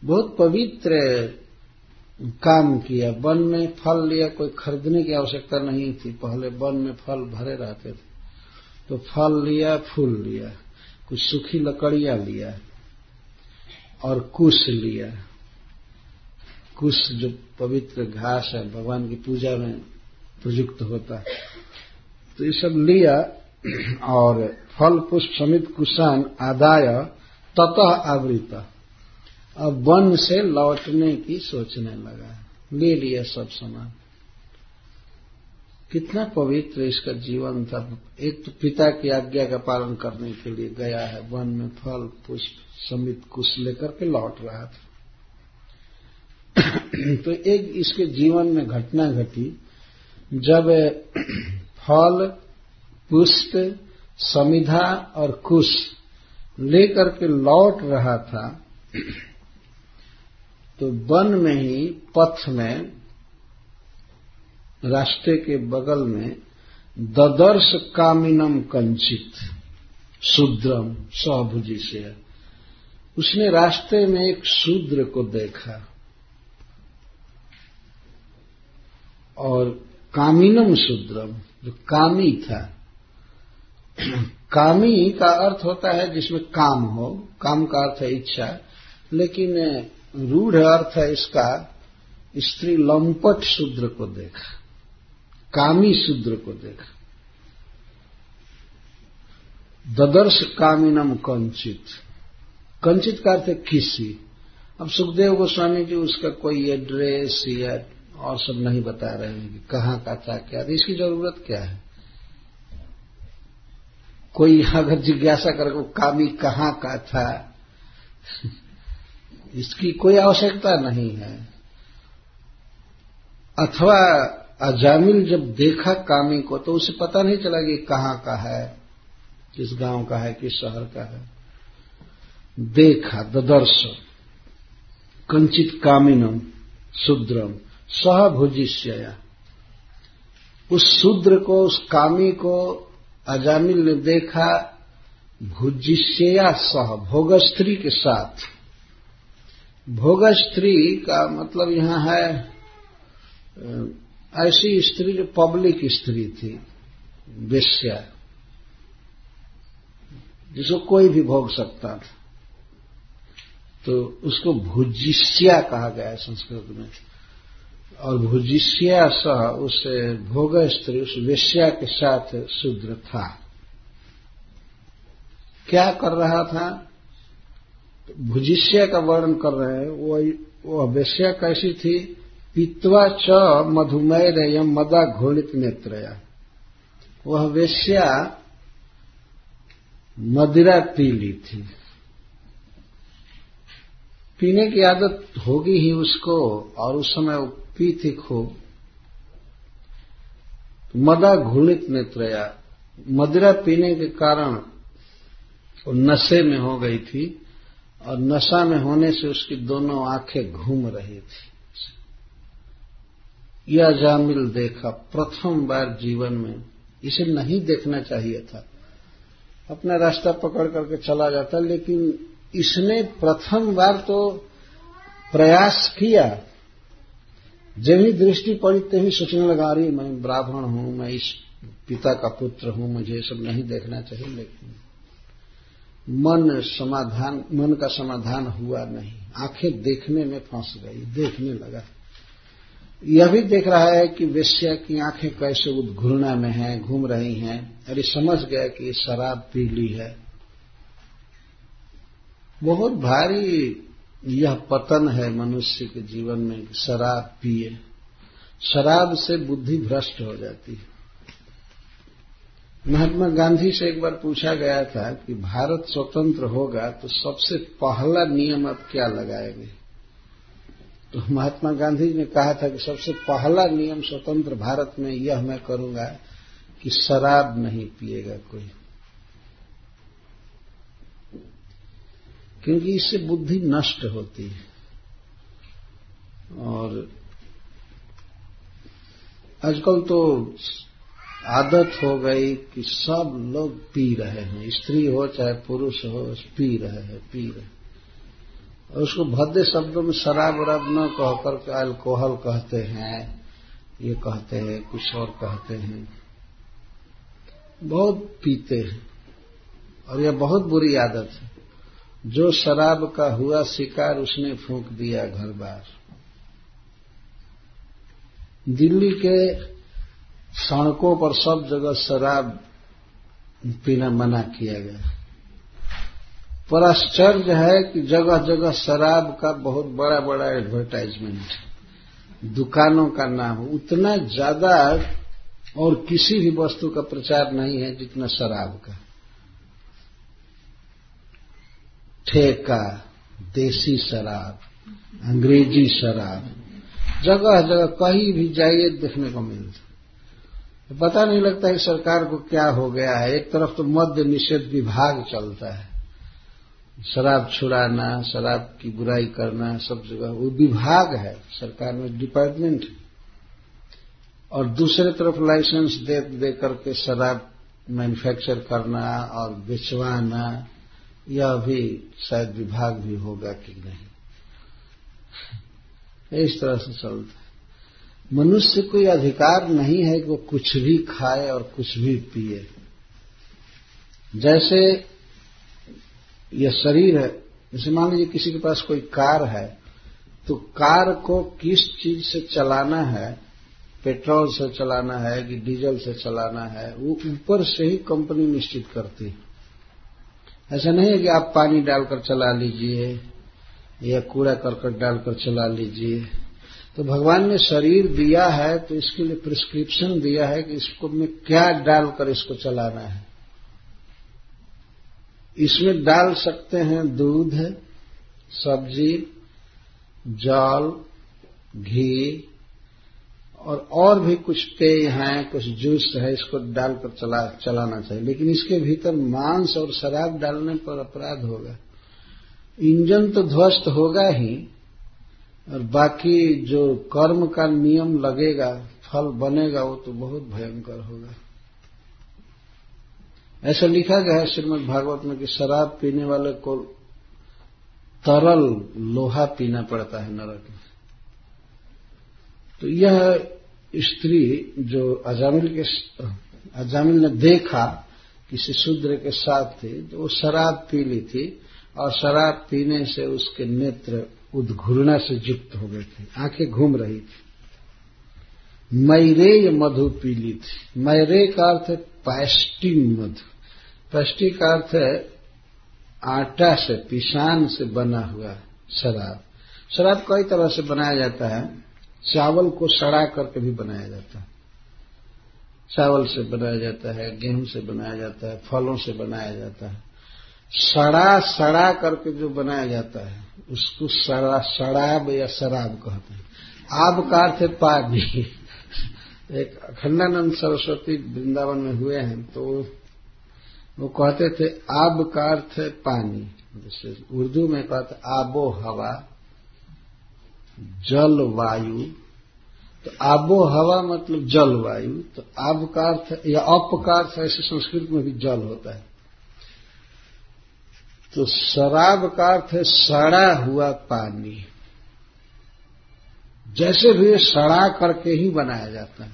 बहुत पवित्र काम किया, वन में फल लिया, कोई खरीदने की आवश्यकता नहीं थी, पहले वन में फल भरे रहते थे। तो फल लिया, फूल लिया, कुछ सूखी लकड़ियां लिया और कुश लिया। कुश जो पवित्र घास है, भगवान की पूजा में प्रयुक्त होता है। तो ये सब लिया और फल पुष्प समित कुशान आदाय ततः आवृत, अब वन से लौटने की सोचने लगा, ले लिया सब सामान। कितना पवित्र इसका जीवन था। एक तो पिता की आज्ञा का पालन करने के लिए गया है, वन में फल पुष्प समित कुश लेकर के लौट रहा था। तो एक इसके जीवन में घटना घटी, जब फल पुष्प समिधा और कुश लेकर के लौट रहा था, तो वन में ही पथ में रास्ते के बगल में ददर्श कामिनम कंचित शूद्रम सहभुजी से, उसने रास्ते में एक शूद्र को देखा। और कामिनम शूद्रम जो कामी था, कामी का अर्थ होता है जिसमें काम हो, काम का अर्थ है इच्छा, लेकिन रूढ़ अर्थ है इसका स्त्री लंपट शूद्र को देखा, कामी शूद्र को देखा। ददर्श कामिनम कंचित, कंचित का अर्थ है किसी। अब सुखदेव गोस्वामी जी उसका कोई एड्रेस या और सब नहीं बता रहे हैं कि कहाँ का था क्या, इसकी जरूरत क्या है। कोई अगर जिज्ञासा करके कामी कहाँ का था इसकी कोई आवश्यकता नहीं है। अथवा अजामिल जब देखा कामी को तो उसे पता नहीं चला कि कहाँ का है, किस गांव का है, किस शहर का है। देखा ददर्श कंचित कामिनम शूद्रम सहभुजिष्य, उस शूद्र को, उस कामी को अजामिल ने देखा भुजिष्या सह, भोग स्त्री के साथ। भोग स्त्री का मतलब यहां है ऐसी स्त्री जो पब्लिक स्त्री थी, वेश्या, जिसको कोई भी भोग सकता था, तो उसको भुजिष्या कहा गया है संस्कृत में। और भुजिष्या सह, उस भोग स्त्री, उस वेश्या के साथ शूद्र था। क्या कर रहा था, भुजिष्या का वर्णन कर रहे हैं। वो वेश्या कैसी थी, पीतवा च मधुमेह रयम मदा घोलित नेत्रया, वह वेश्या मदिरा पी ली थी। पीने की आदत होगी ही उसको, और उस समय वो पी थी खूब। मदा घोलित नेत्रया, मदिरा पीने के कारण वो नशे में हो गई थी, और नशा में होने से उसकी दोनों आंखें घूम रही थी। यह अजामिल देखा प्रथम बार जीवन में, इसे नहीं देखना चाहिए था, अपना रास्ता पकड़ करके चला जाता, लेकिन इसने प्रथम बार तो प्रयास किया। जब ही दृष्टि पड़ी तभी सोचने लगा, रही मैं ब्राह्मण हूं, मैं इस पिता का पुत्र हूं, मुझे ये सब नहीं देखना चाहिए। लेकिन मन का समाधान हुआ नहीं, आंखें देखने में फंस गई, देखने लगा। यह भी देख रहा है कि वेश्या की आंखें कैसे उद्घूर्णा में हैं, घूम रही हैं, अरे समझ गया कि शराब पी ली है। बहुत भारी यह पतन है मनुष्य के जीवन में, शराब पिए। शराब से बुद्धि भ्रष्ट हो जाती है। महात्मा गांधी से एक बार पूछा गया था कि भारत स्वतंत्र होगा तो सबसे पहला नियम अब क्या लगाएंगे, तो महात्मा गांधी ने कहा था कि सबसे पहला नियम स्वतंत्र भारत में यह मैं करूंगा कि शराब नहीं पिएगा कोई, क्योंकि इससे बुद्धि नष्ट होती है। और आजकल तो आदत हो गई कि सब लोग पी रहे हैं, स्त्री हो चाहे पुरुष हो, पी रहे हैं। और उसको भद्दे शब्दों में शराब वराब न कहकर के अल्कोहल कहते हैं, ये कहते हैं, कुछ और कहते हैं। बहुत पीते हैं और यह बहुत बुरी आदत है। जो शराब का हुआ शिकार उसने फूंक दिया घर बार। दिल्ली के सड़कों पर सब जगह शराब पीना मना किया गया, पर आश्चर्य है कि जगह जगह शराब का बहुत बड़ा बड़ा एडवर्टाइजमेंट, दुकानों का नाम, उतना ज्यादा और किसी भी वस्तु का प्रचार नहीं है जितना शराब का। ठेका, देसी शराब, अंग्रेजी शराब, जगह जगह कहीं भी जाइए देखने को मिलता। पता नहीं लगता है सरकार को क्या हो गया है। एक तरफ तो मद्य निषेध विभाग चलता है, शराब छुड़ाना, शराब की बुराई करना, सब जगह वो विभाग है सरकार में, डिपार्टमेंट है। और दूसरे तरफ लाइसेंस दे दे करके शराब मैन्युफैक्चर करना और बेचवाना, यह भी शायद विभाग भी होगा कि नहीं। इस तरह से चलता है। मनुष्य कोई अधिकार नहीं है कि वो कुछ भी खाए और कुछ भी पिए। जैसे यह शरीर है, जैसे मान लीजिए किसी के पास कोई कार है, तो कार को किस चीज से चलाना है, पेट्रोल से चलाना है कि डीजल से चलाना है, वो ऊपर से ही कंपनी निश्चित करती है। ऐसा नहीं है कि आप पानी डालकर चला लीजिए या कूड़ा करकट डालकर चला लीजिए। तो भगवान ने शरीर दिया है तो इसके लिए प्रिस्क्रिप्शन दिया है कि इसको में क्या डालकर इसको चलाना है। इसमें डाल सकते हैं दूध, सब्जी, जल, घी और भी कुछ पेय हैं, कुछ जूस है, इसको डालकर चलाना चाहिए। लेकिन इसके भीतर मांस और शराब डालने पर अपराध होगा। इंजन तो ध्वस्त होगा ही, और बाकी जो कर्म का नियम लगेगा, फल बनेगा, वो तो बहुत भयंकर होगा। ऐसा लिखा गया है श्रीमद् भागवत में कि शराब पीने वाले को तरल लोहा पीना पड़ता है नरक में। तो यह स्त्री जो अजामिल ने देखा किसी शूद्र के साथ थी, तो वो शराब पी ली थी और शराब पीने से उसके नेत्र उद्घूर्णा से युक्त हो गए थे, आंखें घूम रही थी। मैरे मधु पी ली थी। मैरे का अर्थ है पैस्टिंग मधु। पैस्टी का अर्थ है आटा से, पिसान से बना हुआ शराब। शराब कई तरह से बनाया जाता है। चावल को सड़ा करके भी बनाया जाता है, चावल से बनाया जाता है, गेहूं से बनाया जाता है, फलों से बनाया जाता है। सड़ा करके जो बनाया जाता है उसको शराब या शराब कहते हैं। आब का अर्थ है पानी। एक अखंडानंद सरस्वती वृंदावन में हुए हैं, तो वो कहते थे आब का अर्थ है पानी। जैसे उर्दू में कहते आबो हवा, जल वायु। तो आबो हवा मतलब जल वायु। तो आब का अर्थ या अप का अर्थ, ऐसे संस्कृत में भी जल होता है। तो शराब का अर्थ है सड़ा हुआ पानी। जैसे भी सड़ा करके ही बनाया जाता है।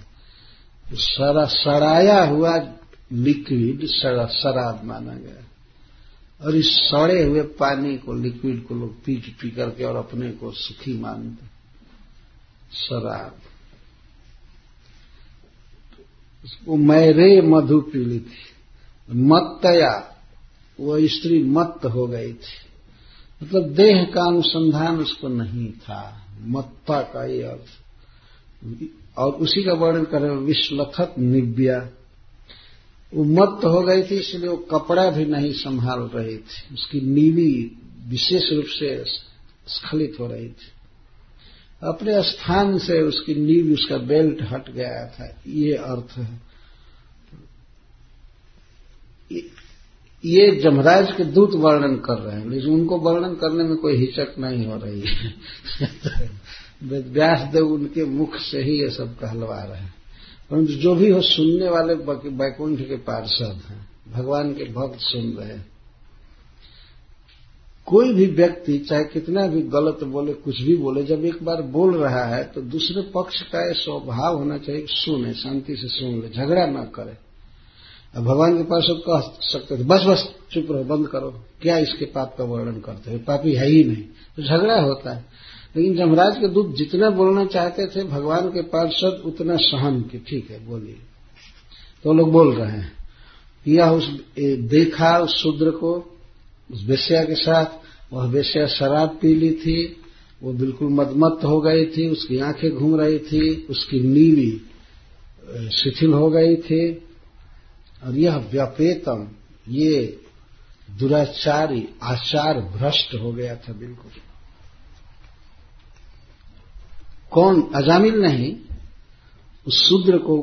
सड़ाया हुआ लिक्विड शराब माना गया। और इस सड़े हुए पानी को, लिक्विड को लोग पी करके और अपने को सुखी मानते शराब। उसको मैरे मधु पी ली थी। मत्तया, वह स्त्री मत्त हो गई थी, मतलब देह का अनुसंधान उसको नहीं था। मत्ता का ये अर्थ, और उसी का वर्णन कर रहे हैं विश्लखत निव्या। वो मत्त हो गई थी, इसलिए वो कपड़ा भी नहीं संभाल रही थी। उसकी नीवी विशेष रूप से स्खलित हो रही थी। अपने स्थान से उसकी नीवी, उसका बेल्ट हट गया था, ये अर्थ है। ये जमराज के दूत वर्णन कर रहे हैं, लेकिन उनको वर्णन करने में कोई हिचक नहीं हो रही है। व्यासदेव उनके मुख से ही ये सब कहलवा रहे हैं। परंतु जो भी हो, सुनने वाले वैकुंठ के पार्षद हैं, भगवान के भक्त सुन रहे हैं। कोई भी व्यक्ति चाहे कितना भी गलत बोले, कुछ भी बोले, जब एक बार बोल रहा है तो दूसरे पक्ष का ये स्वभाव होना चाहिए, सुने, शांति से सुन ले, झगड़ा न करे। भगवान के पास सब कह सकते थे, बस बस चुप रहो, बंद करो, क्या इसके पाप का वर्णन करते हो, पापी है ही नहीं, तो झगड़ा होता है। लेकिन जमराज के दूत जितना बोलना चाहते थे, भगवान के पार्षद उतना सहन के, ठीक है बोलिए, तो लोग बोल रहे हैं। यह उस देखा उस शूद्र को, उस वेश्या के साथ। वह वेश्या शराब पी ली थी, वो बिल्कुल मदमत्त हो गई थी, उसकी आंखें घूम रही थी, उसकी नीवी शिथिल हो गई थी। और यह व्यपेतम, ये दुराचारी, आचार भ्रष्ट हो गया था बिल्कुल। कौन? अजामिल नहीं, उस शूद्र को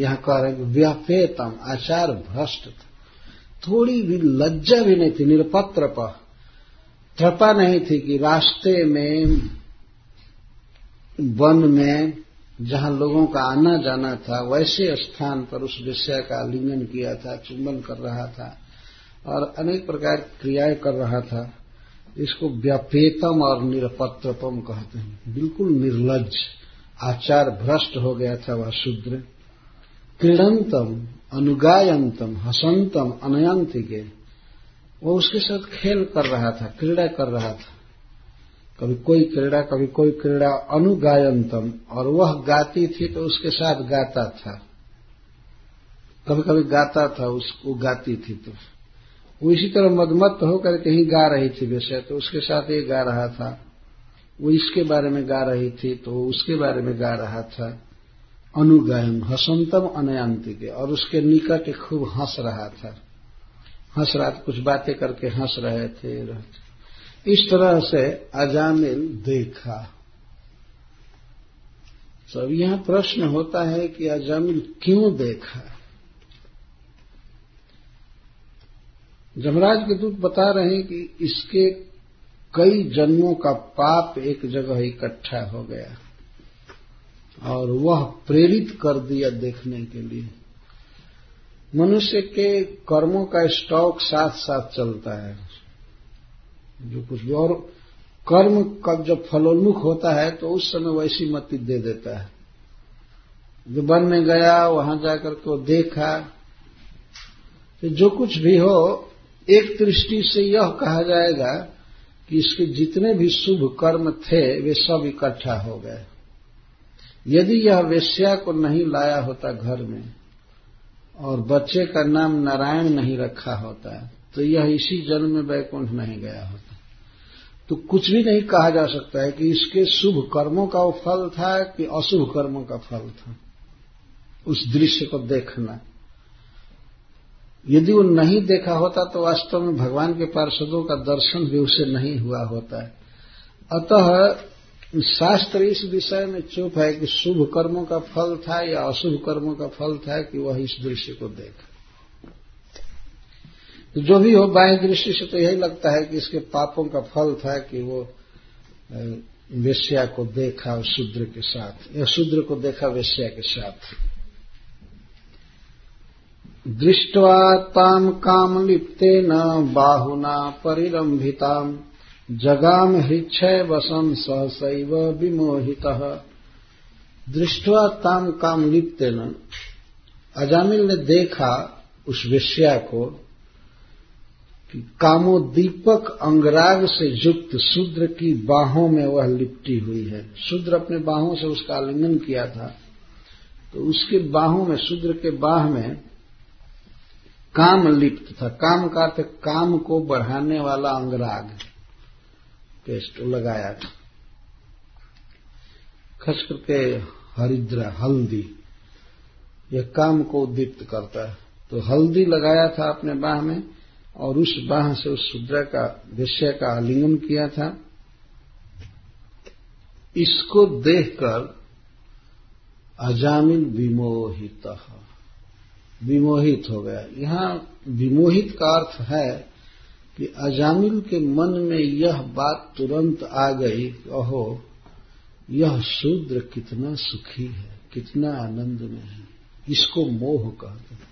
यहां कह रहे हैं व्यपेतम आचार भ्रष्ट था, थोड़ी भी लज्जा भी नहीं थी, निरपत्र पर थपा नहीं थी कि रास्ते में वन में जहां लोगों का आना जाना था वैसे स्थान पर उस विषय का आलिंगन किया था, चुंबन कर रहा था और अनेक प्रकार क्रियाएं कर रहा था। इसको व्यापेतम और निरपत्रपम कहते हैं। बिल्कुल निर्लज्ज आचार भ्रष्ट हो गया था वह शूद्र। क्रीडंतम अनुगायंतम हसंतम अनयंतिके, वो उसके साथ खेल कर रहा था, क्रीड़ा कर रहा था, कभी कोई क्रीड़ा कभी कोई क्रीड़ा। अनुगायंतम, और वह गाती थी तो उसके साथ गाता था, कभी कभी गाता था, उसको गाती थी तो वो इसी तरह मदमत्त होकर कहीं गा रही थी वैसे, तो उसके साथ ये गा रहा था, वो इसके बारे में गा रही थी तो उसके बारे में गा रहा था। अनुगायम हसंतम अनयांतिके, और उसके निकट खूब हंस रहा था, हंस रहा था, कुछ बातें करके हंस रहे थे। इस तरह से अजामिल देखा। सब यहां प्रश्न होता है कि अजामिल क्यों देखा। जमराज के दूत बता रहे हैं कि इसके कई जन्मों का पाप एक जगह इकट्ठा हो गया और वह प्रेरित कर दिया देखने के लिए। मनुष्य के कर्मों का स्टॉक साथ साथ चलता है, जो कुछ भी, और कर्म कब जब फलोन्मुख होता है तो उस समय वैसी मति दे देता है। जो वन में गया वहां जाकर के वो देखा, तो जो कुछ भी हो एक दृष्टि से यह कहा जाएगा कि इसके जितने भी शुभ कर्म थे वे सब इकट्ठा हो गए। यदि यह वेश्या को नहीं लाया होता घर में और बच्चे का नाम नारायण नहीं रखा होता तो यह इसी जन्म में वैकुंठ नहीं गया होता। तो कुछ भी नहीं कहा जा सकता है कि इसके शुभ कर्मों का वो फल था कि अशुभ कर्मों का फल था। उस दृश्य को देखना, यदि वो नहीं देखा होता तो वास्तव में भगवान के पार्षदों का दर्शन भी उसे नहीं हुआ होता है। अतः शास्त्र इस विषय में चुप है कि शुभ कर्मों का फल था या अशुभ कर्मों का फल था कि वह इस दृश्य को देखा। तो जो भी हो बाह्य दृष्टि से तो यही लगता है कि इसके पापों का फल था कि वो वेश्या को देखा और शूद्र के साथ, या शूद्र को देखा वेश्या के साथ। दृष्ट्वा ताम कामलिप्तेन बाहुना परिरंभिताम जगाम हृच्छय वसम सहसैव विमोहितः। दृष्ट्वा ताम कामलिप्तेन, अजामिल ने देखा उस वेश्या को कि कामोद्दीपक अंगराग से युक्त शूद्र की बाहों में वह लिपटी हुई है। शूद्र अपने बाहों से उसका आलिंगन किया था तो उसके बाहों में, शूद्र के बाह में काम लिप्त था। काम का अर्थ काम को बढ़ाने वाला अंगराग पेस्ट लगाया था, खस करके हरिद्रा हल्दी, यह काम को उद्दीप्त करता है। तो हल्दी लगाया था अपने बाह में और उस बाह से उस शूद्र का विषय का आलिंगन किया था। इसको देखकर अजामिल विमोहितः, विमोहित हो गया। यहां विमोहित का अर्थ है कि अजामिल के मन में यह बात तुरंत आ गई, ओहो यह शूद्र कितना सुखी है, कितना आनंद में है। इसको मोह कहते हैं।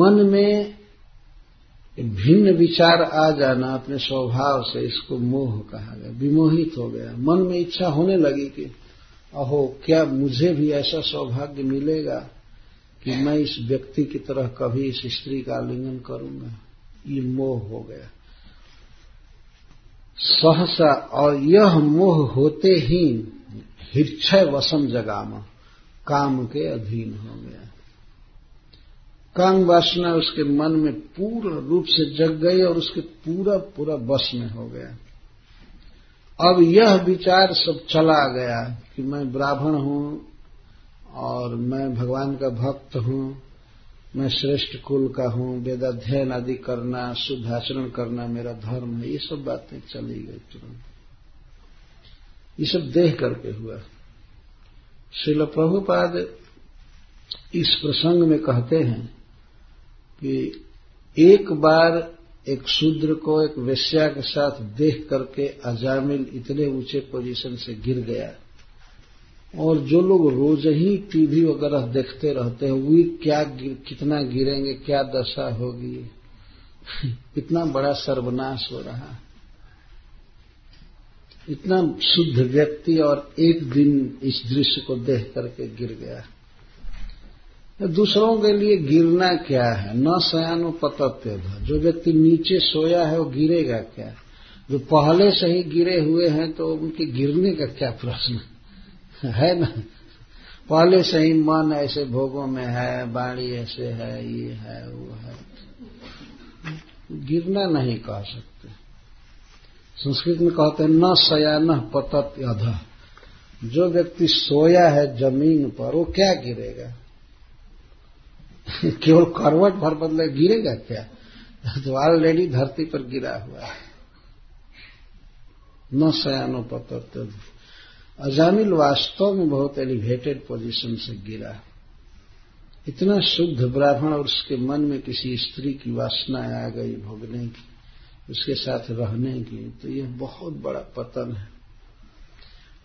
मन में भिन्न विचार आ जाना अपने स्वभाव से, इसको मोह कहा गया। विमोहित हो गया, मन में इच्छा होने लगी कि ओहो क्या मुझे भी ऐसा सौभाग्य मिलेगा कि मैं इस व्यक्ति की तरह कभी इस स्त्री का आलिंगन करूंगा। ये मोह हो गया सहसा, और यह मोह होते ही हृच्छय वशम जगाम, काम के अधीन हो गया। काम वासना उसके मन में पूर्ण रूप से जग गई और उसके पूरा पूरा वश में हो गया। अब यह विचार सब चला गया कि मैं ब्राह्मण हूं और मैं भगवान का भक्त हूं, मैं श्रेष्ठ कुल का हूं, वेदाध्ययन आदि करना, शुद्ध आचरण करना मेरा धर्म है, ये सब बातें चली गई तुरंत। ये सब देख करके हुआ। श्रील प्रभुपाद इस प्रसंग में कहते हैं कि एक बार एक शूद्र को एक वेश्या के साथ देख करके अजामिल इतने ऊंचे पोजीशन से गिर गया, और जो लोग रोज ही टीवी वगैरह देखते रहते हैं वे क्या कितना गिरेंगे, क्या दशा होगी, इतना बड़ा सर्वनाश हो रहा है। इतना शुद्ध व्यक्ति और एक दिन इस दृश्य को देख करके गिर गया। दूसरों के लिए गिरना क्या है, न सयानो पतत्य था। जो व्यक्ति नीचे सोया है वो गिरेगा क्या? जो पहले से ही गिरे हुए हैं तो उनके गिरने का क्या प्रश्न है ना? पहले से ही मन ऐसे भोगों में है, बाड़ी ऐसे है, ये है वो है, गिरना नहीं कह सकते। संस्कृत में कहते हैं न सयानः पतति अधः। जो व्यक्ति सोया है जमीन पर वो क्या गिरेगा? केवल करवट भर बदले गिरेगा क्या? तो ऑलरेडी धरती पर गिरा हुआ है। न सयानो पतति अधः। अजामिल वास्तव में बहुत एलिवेटेड पोजीशन से गिरा। इतना शुद्ध ब्राह्मण और उसके मन में किसी स्त्री की वासना आ गई भोगने की, उसके साथ रहने की, तो यह बहुत बड़ा पतन है।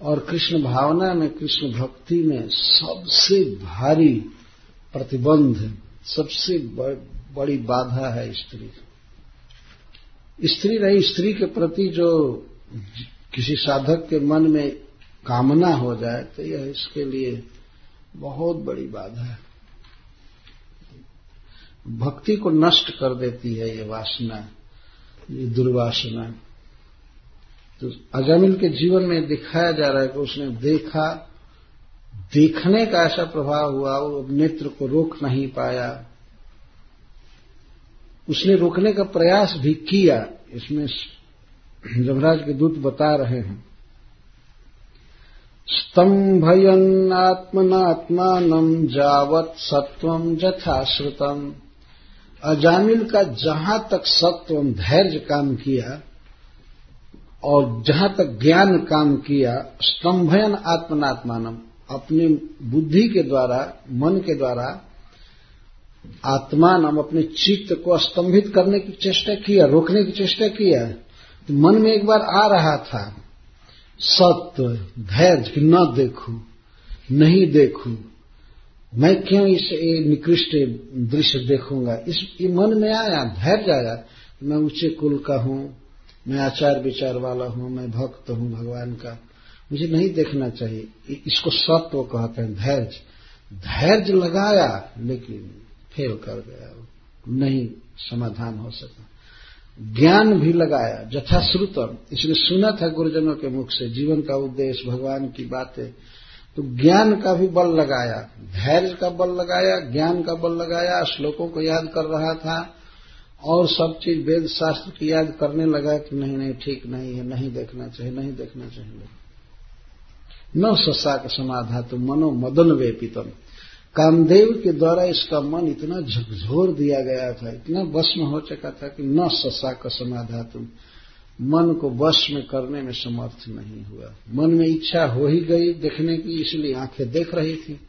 और कृष्ण भावना में, कृष्ण भक्ति में सबसे भारी प्रतिबंध, सबसे बड़ी बाधा है स्त्री। स्त्री नहीं, स्त्री के प्रति जो किसी साधक के मन में कामना हो जाए तो यह इसके लिए बहुत बड़ी बाधा है। भक्ति को नष्ट कर देती है ये वासना, ये दुर्वासना। तो अजामिल के जीवन में दिखाया जा रहा है कि उसने देखा, देखने का ऐसा प्रभाव हुआ वो नेत्र को रोक नहीं पाया। उसने रोकने का प्रयास भी किया, इसमें यमराज के दूत बता रहे हैं। स्तंभयन् आत्मनात्मानं जावत् सत्वं यथाश्रुतम्। अजामिल का जहां तक सत्व धैर्य काम किया और जहां तक ज्ञान काम किया, स्तंभयन आत्मनात्मानम, अपने बुद्धि के द्वारा, मन के द्वारा आत्मानम, अपने चित्त को स्तंभित करने की चेष्टा किया, रोकने की चेष्टा किया। तो मन में एक बार आ रहा था सत्व धैर्य कि न देखूं, नहीं देखूं, मैं क्यों इस निकृष्ट दृश्य देखूंगा, इस मन में आया, धैर्य आया। मैं ऊंचे कुल का हूं, मैं आचार विचार वाला हूं, मैं भक्त हूं भगवान का, मुझे नहीं देखना चाहिए। इसको सत्व कहते हैं, धैर्य। धैर्य लगाया लेकिन फेल कर गया, नहीं समाधान हो सका। ज्ञान भी लगाया यथाश्रुतम, इसने सुना था गुरुजनों के मुख से जीवन का उपदेश, भगवान की बातें, तो ज्ञान का भी बल लगाया, धैर्य का बल लगाया, ज्ञान का बल लगाया, श्लोकों को याद कर रहा था और सब चीज वेद शास्त्र की याद करने लगा कि नहीं नहीं ठीक नहीं है, नहीं देखना चाहिए, नहीं देखना चाहिए। न सशाक समाधा तो मनो मदन वेपितम। कामदेव के द्वारा इसका मन इतना झकझोर दिया गया था, इतना वश में हो चुका था कि न सशाक समाधा तुम, मन को वश में करने में समर्थ नहीं हुआ। मन में इच्छा हो ही गई देखने की, इसलिए आंखें देख रही थी,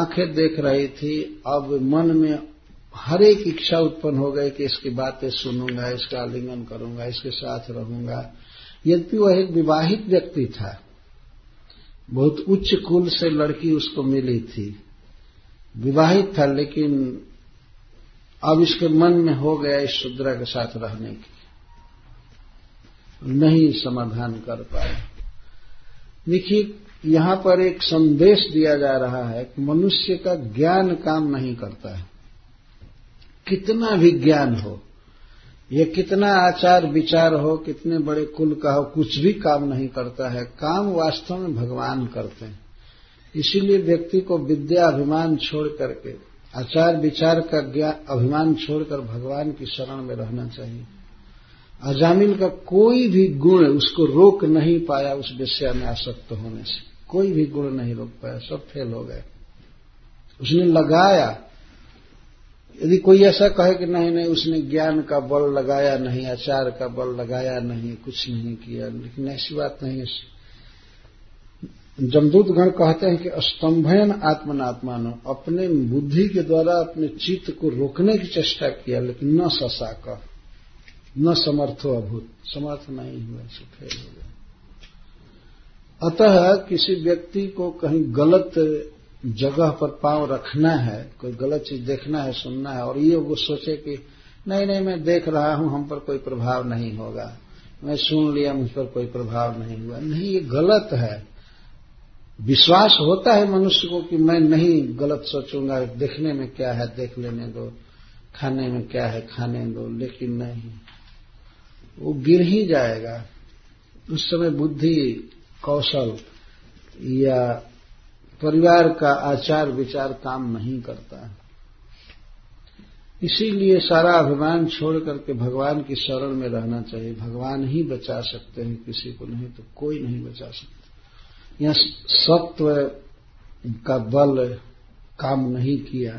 आंखें देख रही थी। अब मन में हर एक इच्छा उत्पन्न हो गई कि इसकी बातें सुनूंगा, इसका आलिंगन करूंगा, इसके साथ रहूंगा। यद्यपि वह एक विवाहित व्यक्ति था, बहुत उच्च कुल से लड़की उसको मिली थी, विवाहित था, लेकिन अब इसके मन में हो गया इस शूद्रा के साथ रहने की, नहीं समाधान कर पाए। देखिए यहां पर एक संदेश दिया जा रहा है कि मनुष्य का ज्ञान काम नहीं करता है। कितना भी ज्ञान हो, ये कितना आचार विचार हो, कितने बड़े कुल का हो, कुछ भी काम नहीं करता है। काम वास्तव में भगवान करते हैं। इसीलिए व्यक्ति को विद्या अभिमान छोड़ करके, आचार विचार का ज्ञान अभिमान छोड़कर भगवान की शरण में रहना चाहिए। अजामिल का कोई भी गुण उसको रोक नहीं पाया उस वेश्या में आसक्त होने से, कोई भी गुण नहीं रोक पाया, सब फेल हो गए। उसने लगाया, यदि कोई ऐसा कहे कि नहीं नहीं उसने ज्ञान का बल लगाया नहीं, आचार का बल लगाया नहीं, कुछ नहीं किया, लेकिन ऐसी बात नहीं है। जमदूत गण कहते हैं कि स्तंभयन आत्मनात्मानो, अपने बुद्धि के द्वारा अपने चित्त को रोकने की चेष्टा किया लेकिन न ससाक, न समर्थो अभूत, समर्थ नहीं हुआ, ऐसे फेल हो गया। अतः किसी व्यक्ति को कहीं गलत जगह पर पांव रखना है, कोई गलत चीज देखना है, सुनना है, और ये वो सोचे कि नहीं नहीं मैं देख रहा हूं, हम पर कोई प्रभाव नहीं होगा, मैं सुन लिया, मुझ पर कोई प्रभाव नहीं हुआ, नहीं, ये गलत है। विश्वास होता है मनुष्य को कि मैं नहीं गलत सोचूंगा, देखने में क्या है देख लेने दो, खाने में क्या है खाने दो, लेकिन नहीं, वो गिर ही जाएगा। उस समय बुद्धि, कौशल या परिवार का आचार विचार काम नहीं करता। इसीलिए सारा अभिमान छोड़ करके भगवान की शरण में रहना चाहिए। भगवान ही बचा सकते हैं किसी को, नहीं तो कोई नहीं बचा सकता। यह सत्व का बल काम नहीं किया,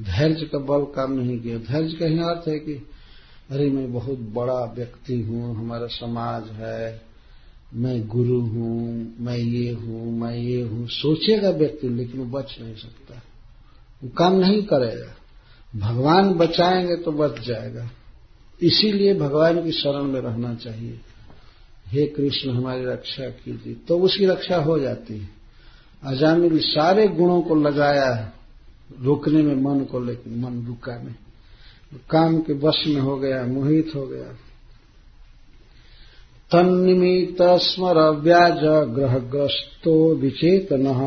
धैर्य का बल काम नहीं किया। धैर्य का ही अर्थ है कि अरे मैं बहुत बड़ा व्यक्ति हूं, हमारा समाज है, मैं गुरु हूं, मैं ये हूं, मैं ये हूं, सोचेगा व्यक्ति लेकिन वो बच नहीं सकता, वो काम नहीं करेगा। भगवान बचाएंगे तो बच जाएगा। इसीलिए भगवान की शरण में रहना चाहिए, हे कृष्ण हमारी रक्षा कीजिए, तो उसकी रक्षा हो जाती है। अजामिल सारे गुणों को लगाया रोकने में मन को, लेकिन मन रुका नहीं, काम के वश में हो गया, मोहित हो गया। तन्निमित्त स्मर व्याज ग्रहग्रस्तो विचेतनः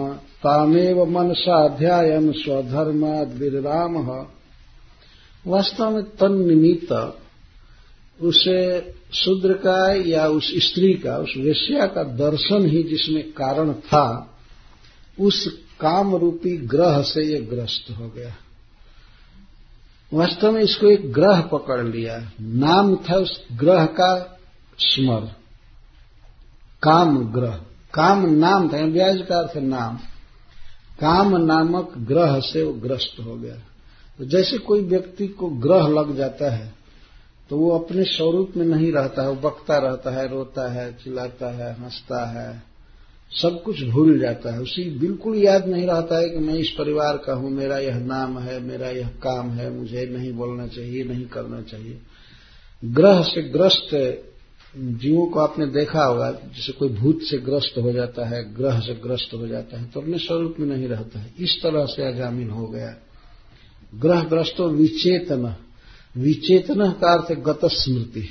तामेव मनसा ध्यायन् स्वधर्माद् विररामः। वास्तव में तन्निमित्त उस शूद्र का या उस स्त्री का, उस वेश्या का दर्शन ही जिसमें कारण था, उस काम रूपी ग्रह से ये ग्रस्त हो गया। वास्तव में इसको एक ग्रह पकड़ लिया, नाम था उस ग्रह का स्मर, काम ग्रह, काम नाम था, व्याज का अर्थ नाम, काम नामक ग्रह से वो ग्रस्त हो गया। तो जैसे कोई व्यक्ति को ग्रह लग जाता है तो वो अपने स्वरूप में नहीं रहता है, वो बकता रहता है, रोता है, चिल्लाता है, हंसता है, सब कुछ भूल जाता है। उसी बिल्कुल याद नहीं रहता है कि मैं इस परिवार का हूं, मेरा यह नाम है, मेरा यह काम है, मुझे नहीं बोलना चाहिए, नहीं करना चाहिए। ग्रह से ग्रस्त जीवों को आपने देखा होगा, जैसे कोई भूत से ग्रस्त हो जाता है, ग्रह से ग्रस्त हो जाता है, तो अपने स्वरूप में नहीं रहता है। इस तरह से अजामिल हो गया, ग्रह ग्रस्तो विचेतन, विचेतन का अर्थ गत स्मृति,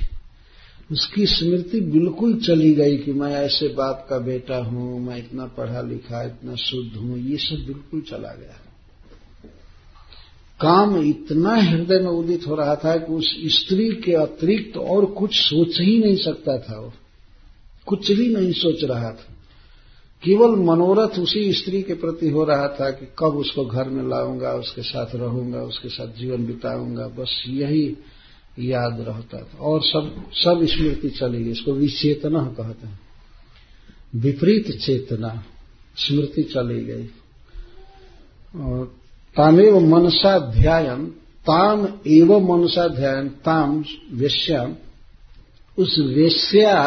उसकी स्मृति बिल्कुल चली गई कि मैं ऐसे बाप का बेटा हूं, मैं इतना पढ़ा लिखा, इतना शुद्ध हूं, ये सब बिल्कुल चला गया। काम इतना हृदय में उदित हो रहा था कि उस स्त्री के अतिरिक्त और कुछ सोच ही नहीं सकता था, वो कुछ भी नहीं सोच रहा था। केवल मनोरथ उसी स्त्री के प्रति हो रहा था कि कब उसको घर में लाऊंगा, उसके साथ रहूंगा, उसके साथ जीवन बिताऊंगा, बस यही याद रहता था, और सब स्मृति चली गई। इसको विचेतना कहते हैं, विपरीत चेतना, स्मृति चली गई। और तामेव मनसा ध्यायन्, ताम एव मनसा ध्यायन्, ताम वेश्या, उस वेश्या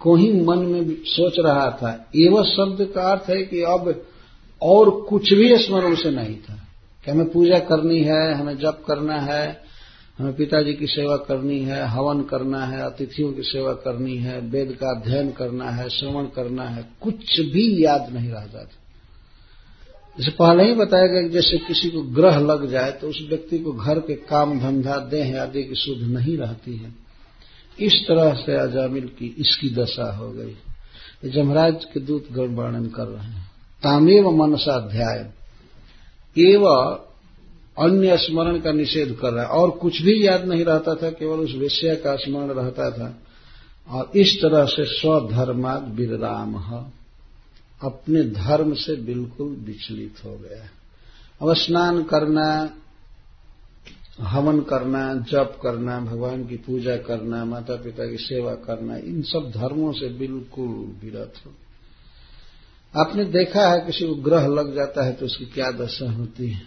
को ही मन में सोच रहा था। एवं शब्द का अर्थ है कि अब और कुछ भी स्मरण से नहीं था कि हमें पूजा करनी है, हमें जप करना है, हमें पिताजी की सेवा करनी है, हवन करना है, अतिथियों की सेवा करनी है, वेद का अध्ययन करना है, श्रवण करना है, कुछ भी याद नहीं रहता था। जैसे पहले ही बताया गया कि जैसे किसी को ग्रह लग जाए तो उस व्यक्ति को घर के काम धंधा देह आदि की सुध नहीं रहती है। इस तरह से अजामिल की इसकी दशा हो गई। जमराज के दूत गण वर्णन कर रहे हैं, तामेव मनसा ध्याय, एवं अन्य स्मरण का निषेध कर रहा है, और कुछ भी याद नहीं रहता था, केवल उस विषय का स्मरण रहता था। और इस तरह से स्वधर्मात् विररामः, अपने धर्म से बिल्कुल विचलित हो गया। अब स्नान करना, हवन करना, जप करना, भगवान की पूजा करना, माता पिता की सेवा करना, इन सब धर्मों से बिल्कुल विरत हो। आपने देखा है किसी को ग्रह लग जाता है तो उसकी क्या दशा होती है।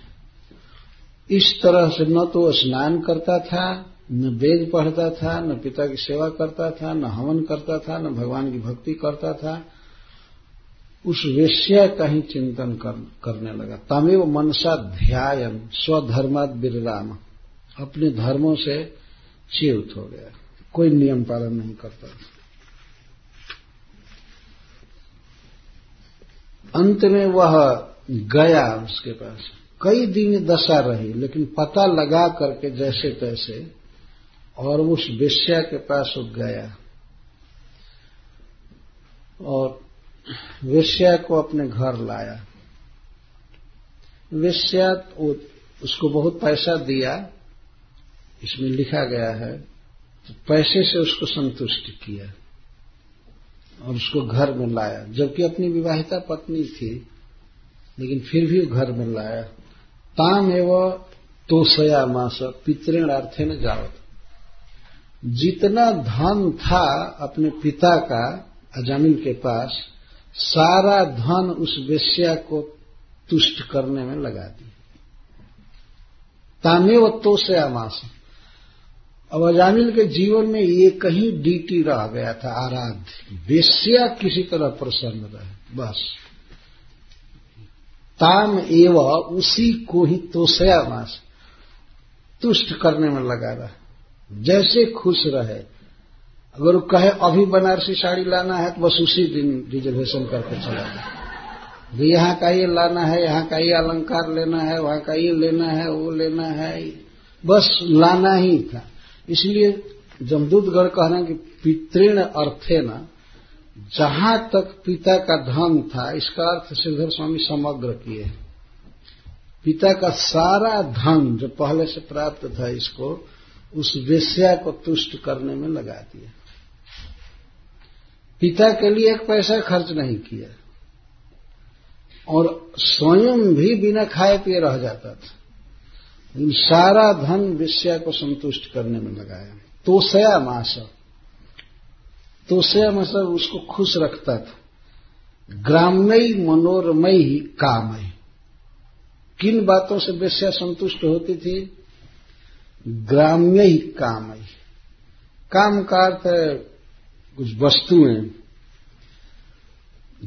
इस तरह से न तो स्नान करता था, न वेद पढ़ता था, न पिता की सेवा करता था, न हवन करता था, न भगवान की भक्ति करता था, उस विषय का ही चिंतन करने लगा। तमेव मनसा ध्यायन स्वधर्मात् विरराम, अपने धर्मों से च्युत हो गया, कोई नियम पालन नहीं करता। अंत में वह गया उसके पास, कई दिन दशा रही लेकिन पता लगा करके जैसे तैसे, और उस वेश्या के पास वो गया और वेश्या को अपने घर लाया। वेश्या उसको बहुत पैसा दिया, इसमें लिखा गया है, तो पैसे से उसको संतुष्ट किया और उसको घर में लाया, जबकि अपनी विवाहिता पत्नी थी लेकिन फिर भी घर में लाया। ताम एवं तोषया मास पितृण अर्थे न जावत, जितना धन था अपने पिता का अजामिल के पास, सारा धन उस वेश्या को तुष्ट करने में लगा दिया। तामेव तोषयामास, अब अजामिल के जीवन में ये कहीं डीटी रह गया था, आराध्य वेश्या किसी तरह प्रसन्न रहे, बस। ताम एव उसी को ही तोषयामास तुष्ट करने में लगा रहा, जैसे खुश रहे। अगर वो कहे अभी बनारसी साड़ी लाना है तो बस उसी दिन रिजर्वेशन करके चला जाए, यहाँ का ये लाना है, यहाँ का ये अलंकार लेना है, वहाँ का ये लेना है, वो लेना है, बस लाना ही था। इसलिए जमदूतगढ़ कह रहे हैं कि पितृण अर्थे ना, जहां तक पिता का धन था, इसका अर्थ श्रीधर स्वामी समग्र किए। पिता का सारा धन जो पहले से प्राप्त था, इसको उस वेश्या को तुष्ट करने में लगा दिया। पिता के लिए एक पैसा खर्च नहीं किया और स्वयं भी बिना खाए पिए रह जाता था, इन सारा धन वेश्या को संतुष्ट करने में लगाया। तोषया मासव उसको खुश रखता था। ग्रामयी मनोरमयी कामयी, किन बातों से वेश्या संतुष्ट होती थी? ग्राम्ययी कामयी, काम का अर्थ है कुछ वस्तुएं,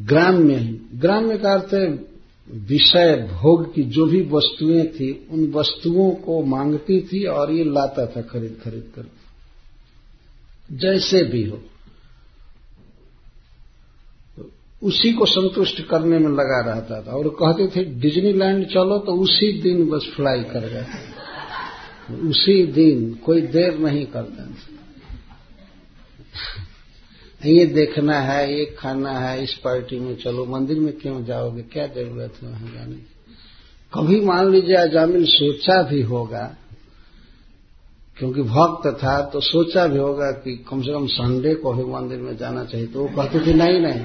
ग्राम्य का अर्थ है विषय भोग की जो भी वस्तुएं थी, उन वस्तुओं को मांगती थी और ये लाता था खरीद कर जैसे भी हो, उसी को संतुष्ट करने में लगा रहता था। और कहते थे डिज्नीलैंड चलो, तो उसी दिन बस फ्लाई कर गए, उसी दिन, कोई देर नहीं करता। ये देखना है, ये खाना है, इस पार्टी में चलो, मंदिर में क्यों जाओगे, क्या जरूरत है वहां जाने की। कभी मान लीजिए अजामिल सोचा भी होगा, क्योंकि भक्त था तो सोचा भी होगा कि कम से कम संडे को भी मंदिर में जाना चाहिए, तो वो कहती थी नहीं,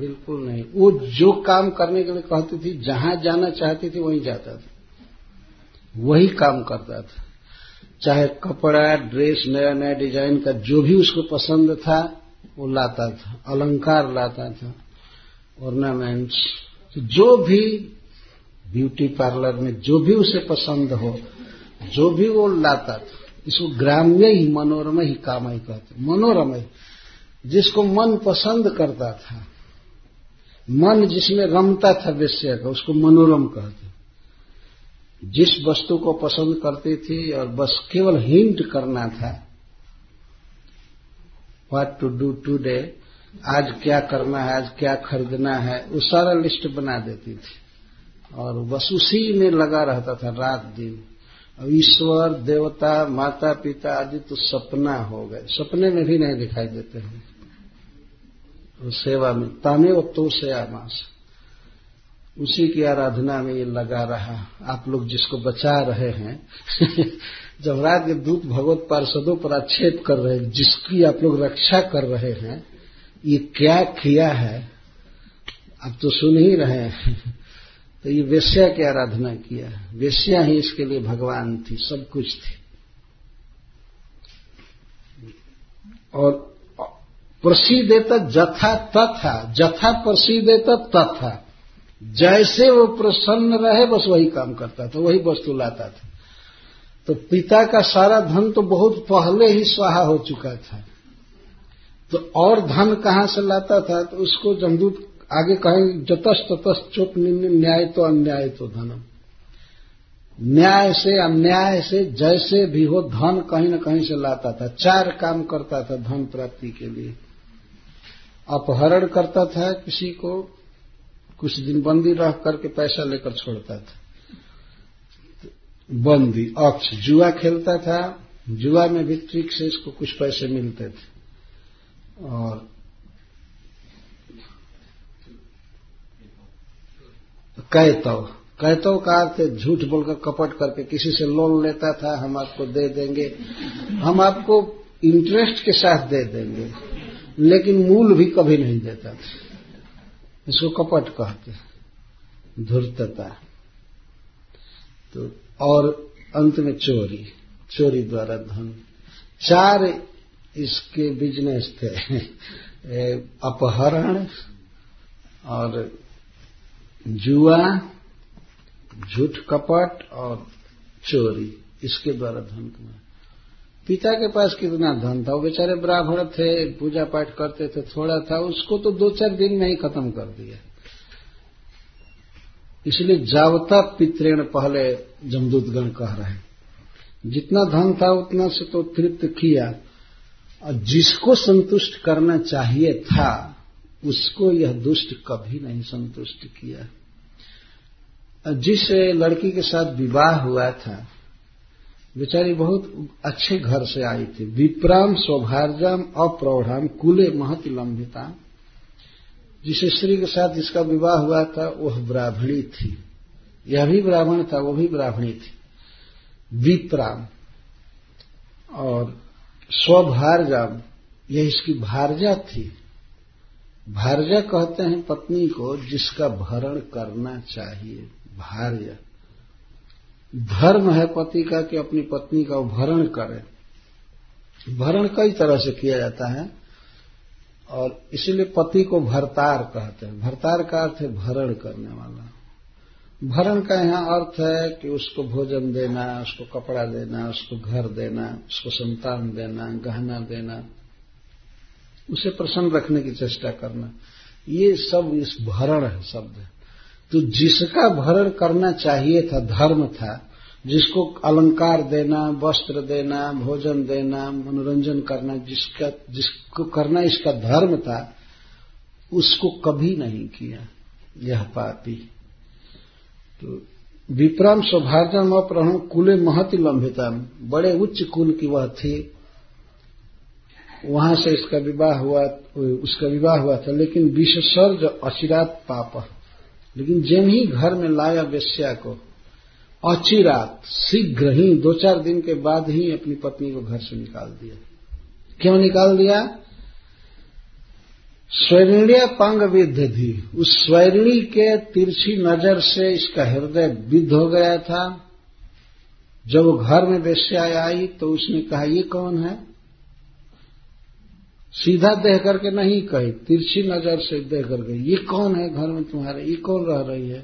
बिल्कुल नहीं। वो जो काम करने के लिए कहती थी, जहां जाना चाहती थी वहीं जाता था, वही काम करता था, चाहे कपड़ा, ड्रेस, नया नया डिजाइन का जो भी उसको पसंद था वो लाता था, अलंकार लाता था, ऑर्नामेंट्स, जो भी, ब्यूटी पार्लर में जो भी उसे पसंद हो, जो भी वो लाता था। इसको ग्राम्ययी मनोरमयी कामयी कहते हैं। मनोरमयी जिसको मन पसंद करता था, मन जिसमें रमता था वेश्या का, उसको मनोरम कहते हैं। जिस वस्तु को पसंद करती थी और बस केवल हिंट करना था, व्हाट टू डू टुडे, आज क्या करना है, आज क्या खरीदना है, वो सारा लिस्ट बना देती थी और बस उसी में लगा रहता था रात दिन। अब ईश्वर, देवता, माता पिता आदि तो सपना हो गए, सपने में भी नहीं दिखाई देते हैं। और सेवा में तामे वो तो सेवा मास, उसी की आराधना में ये लगा रहा। आप लोग जिसको बचा रहे हैं जब रात के दूत भगवत पार्षदों पर आक्षेप कर रहे हैं, जिसकी आप लोग रक्षा कर रहे हैं, ये क्या किया है आप तो सुन ही रहे हैं तो ये वेश्या की आराधना किया, वेश्या ही इसके लिए भगवान थी, सब कुछ थी। और प्रसीदेत जथा तथा, जथा प्रसीदेत तथा, जैसे वो प्रसन्न रहे बस वही काम करता था, वही वस्तु लाता था। तो पिता का सारा धन तो बहुत पहले ही स्वाहा हो चुका था, तो और धन कहाँ से लाता था? तो उसको जमदूत आगे कहेंगे जतस ततस चोप न्याय तो अन्याय तो धनम, न्याय से अन्याय से जैसे भी हो धन कहीं न कहीं से लाता था, चार काम करता था धन प्राप्ति के लिए, अपहरण करता था किसी को, कुछ दिन बंदी रह करके पैसा लेकर छोड़ता था, बंदी अक्ष जुआ खेलता था, जुआ में भी ट्रिक से इसको कुछ पैसे मिलते थे, और कैतव, कैतव का अर्थ झूठ बोलकर कपट करके किसी से लोन लेता था, हम आपको दे देंगे, हम आपको इंटरेस्ट के साथ दे देंगे, लेकिन मूल भी कभी नहीं देता था, इसको कपट कहते हैं, धूर्तता। तो और अंत में चोरी, चोरी द्वारा धन, चार इसके बिजनेस थे, अपहरण और जुआ, झूठ कपट और चोरी, इसके द्वारा धन कमाया। पिता के पास कितना धन था, वो बेचारे ब्राह्मण थे, पूजा पाठ करते थे, थोड़ा था, उसको तो दो चार दिन में ही खत्म कर दिया। इसलिए जावता पितृण पहले जमदूतगण कह रहे हैं, जितना धन था उतना से तो तृप्त किया, और जिसको संतुष्ट करना चाहिए था उसको यह दुष्ट कभी नहीं संतुष्ट किया। जिस लड़की के साथ विवाह हुआ था, बेचारी बहुत अच्छे घर से आई थी, विप्राम सौभार्जाम अप्रौढ़ाम कुले महति लंबिताम, जिस स्त्री के साथ इसका विवाह हुआ था वह ब्राह्मणी थी, यह भी ब्राह्मण था, वो भी ब्राह्मणी थी, विप्राम और स्वभार्जाम, यह इसकी भारजा थी। भारजा कहते हैं पत्नी को जिसका भरण करना चाहिए, भारजा। धर्म है पति का कि अपनी पत्नी का भरण करे। भरण कई तरह से किया जाता है, और इसीलिए पति को भरतार कहते हैं। भरतार का अर्थ है भरण करने वाला। भरण का यहाँ अर्थ है कि उसको भोजन देना, उसको कपड़ा देना, उसको घर देना, उसको संतान देना, गहना देना, उसे प्रसन्न रखने की चेष्टा करना, ये सब इस भरण है शब्द है। तो जिसका भरण करना चाहिए था, धर्म था, जिसको अलंकार देना, वस्त्र देना, भोजन देना, मनोरंजन करना, जिसको करना इसका धर्म था, उसको कभी नहीं किया, यह पापी। तो विप्रम सौभार्जम अप्रहण कुले महति लंबितम, बड़े उच्च कुल की वह थी, वहां से उसका विवाह हुआ था, लेकिन विषसर्ज अचिरात पाप, लेकिन जब ही घर में लाया वेश्या को, अचिरात शीघ्र ही, दो चार दिन के बाद ही अपनी पत्नी को घर से निकाल दिया। क्यों निकाल दिया? स्वैरिण्य पांग विद्धि, उस स्वैरिणी के तिरछी नजर से इसका हृदय विद्ध हो गया था। जब वो घर में वेश्या आई तो उसने कहा ये कौन है, सीधा देख करके नहीं कही, तिरछी नजर से देख करके, ये कौन है घर में तुम्हारे, ये कौन रह रही है,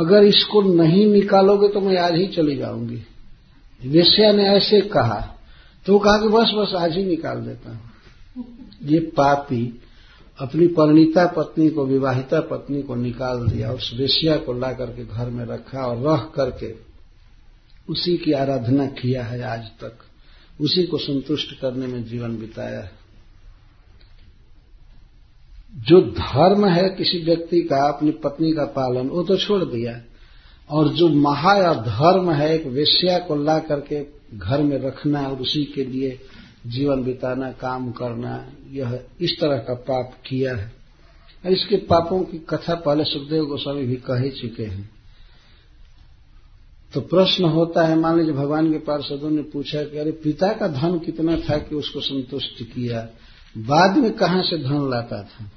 अगर इसको नहीं निकालोगे तो मैं आज ही चली जाऊंगी, वेश्या ने ऐसे कहा। तो वो कहा कि बस बस आज ही निकाल देता हूं। ये पापी अपनी परिणीता पत्नी को, विवाहिता पत्नी को निकाल दिया, उस वेश्या को ला करके घर में रखा और रह करके उसी की आराधना किया है आज तक, उसी को संतुष्ट करने में जीवन बिताया है। जो धर्म है किसी व्यक्ति का, अपनी पत्नी का पालन, वो तो छोड़ दिया, और जो महाअधर्म है एक वेश्या को ला करके घर में रखना और उसी के लिए जीवन बिताना, काम करना, यह इस तरह का पाप किया है। और इसके पापों की कथा पहले सुखदेव गोस्वामी भी कह ही चुके हैं। तो प्रश्न होता है, मान लीजिए भगवान के पार्षदों ने पूछा कि अरे पिता का धन कितना था कि उसको संतुष्ट किया, बाद में कहां से धन लाता था?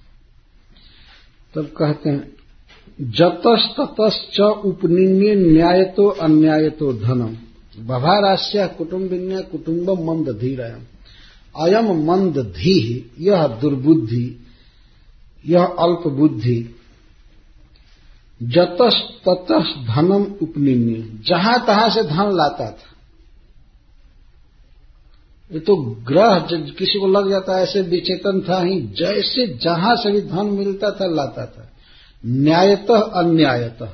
तब कहते हैं जतस ततस च उपनिन्य न्यायतो अन्यायतो धनम बभारास्या कुटुम्बिन्या कुटुम्बम मंदधीरयम अयम मंदधीः, यह दुर्बुद्धि, यह अल्पबुद्धि। जतस ततस धनम उपनिन्य, जहां तहां से धन लाता था, ये तो ग्रह किसी को लग जाता है, ऐसे विचेतन था ही, जैसे जहां से भी धन मिलता था लाता था, न्यायतः अन्यायतः,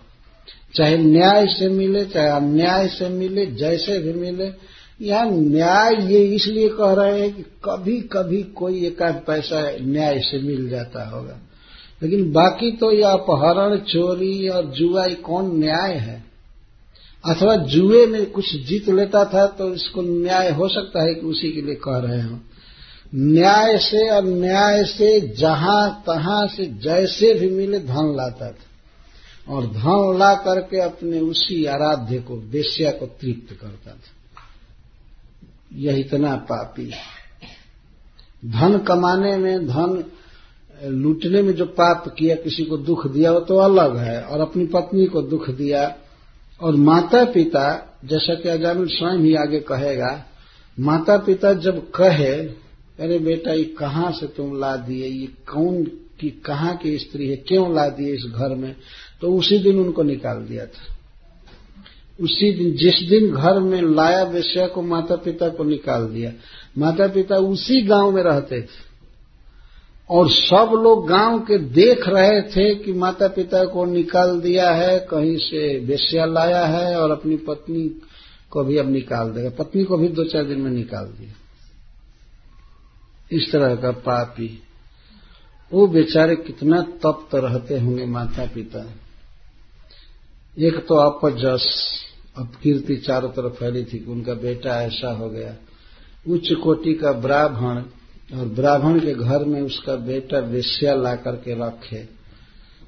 चाहे न्याय से मिले चाहे अन्याय से मिले, जैसे भी मिले। यहाँ न्याय ये इसलिए कह रहे हैं कि कभी कभी कोई एकाध पैसा न्याय से मिल जाता होगा, लेकिन बाकी तो यह अपहरण, चोरी और जुआ, ये कौन न्याय है? अथवा जुए में कुछ जीत लेता था तो इसको न्याय हो सकता है कि उसी के लिए कह रहे हो। न्याय से और न्याय से जहां तहां से जैसे भी मिले धन लाता था, और धन ला करके अपने उसी आराध्य को, वेश्या को तृप्त करता था। यह इतना पापी है। धन कमाने में, धन लूटने में जो पाप किया, किसी को दुख दिया, वो तो अलग है, और अपनी पत्नी को दुख दिया, और माता पिता, जैसा कि अजामिल स्वयं ही आगे कहेगा, माता पिता जब कहे अरे बेटा ये कहां से तुम ला दिए, ये कौन की कहां की स्त्री है, क्यों ला दिए इस घर में, तो उसी दिन उनको निकाल दिया था। उसी दिन, जिस दिन घर में लाया वेश्या को, माता पिता को निकाल दिया। माता पिता उसी गांव में रहते थे, और सब लोग गांव के देख रहे थे कि माता पिता को निकाल दिया है, कहीं से वेश्या लाया है, और अपनी पत्नी को भी अब निकाल देगा, पत्नी को भी दो चार दिन में निकाल दिया। इस तरह का पापी, वो बेचारे कितना तप्त रहते होंगे माता पिता। एक तो अपजस, अपकीर्ति चारों तरफ फैली थी कि उनका बेटा ऐसा हो गया। उच्च कोटि का ब्राह्मण, और ब्राह्मण के घर में उसका बेटा वेश्या ला करके रखे,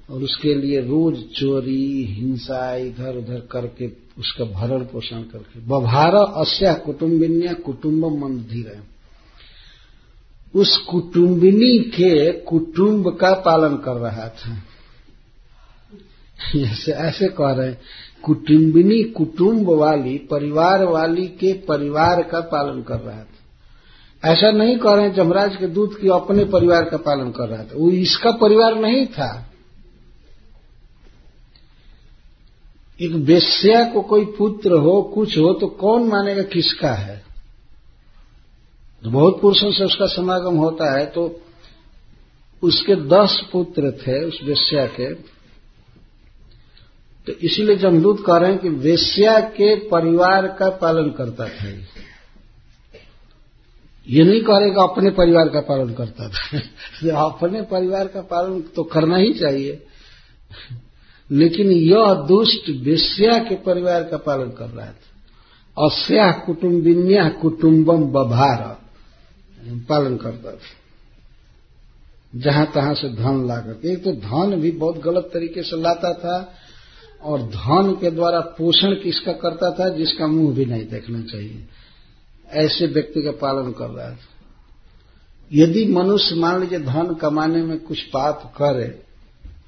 और उसके लिए रोज चोरी, हिंसा, इधर उधर करके उसका भरण पोषण करके, बभार अस्या कुटुम्बिन्या कुटुम्बम मंदिर, उस कुटुम्बिनी के कुटुम्ब का पालन कर रहा था। ऐसे कह रहे हैं, कुटुम्बिनी कुटुम्ब वाली, परिवार वाली के परिवार का पालन कर रहा था। ऐसा नहीं कह रहे हैं जमराज के दूत की अपने परिवार का पालन कर रहा था, वो इसका परिवार नहीं था। एक वेश्या को कोई पुत्र हो, कुछ हो, तो कौन मानेगा किसका है? तो बहुत पुरुषों से उसका समागम होता है। तो उसके 10 पुत्र थे उस वेश्या के, तो इसीलिए जमदूत कह रहे हैं कि वेश्या के परिवार का पालन करता था। ये नहीं कह रहे कि अपने परिवार का पालन करता था, अपने परिवार का पालन तो करना ही चाहिए, लेकिन यह दुष्ट वेश्या के परिवार का पालन कर रहा था। अस्या कुटुम्बिन्या कुटुम्बम बभार, पालन करता था जहां तहां से धन लाकर। एक तो धन भी बहुत गलत तरीके से लाता था, और धन के द्वारा पोषण किसका करता था, जिसका मुंह भी नहीं देखना चाहिए, ऐसे व्यक्ति का पालन कर रहा है। यदि मनुष्य मान लीजिए धन कमाने में कुछ पाप करे,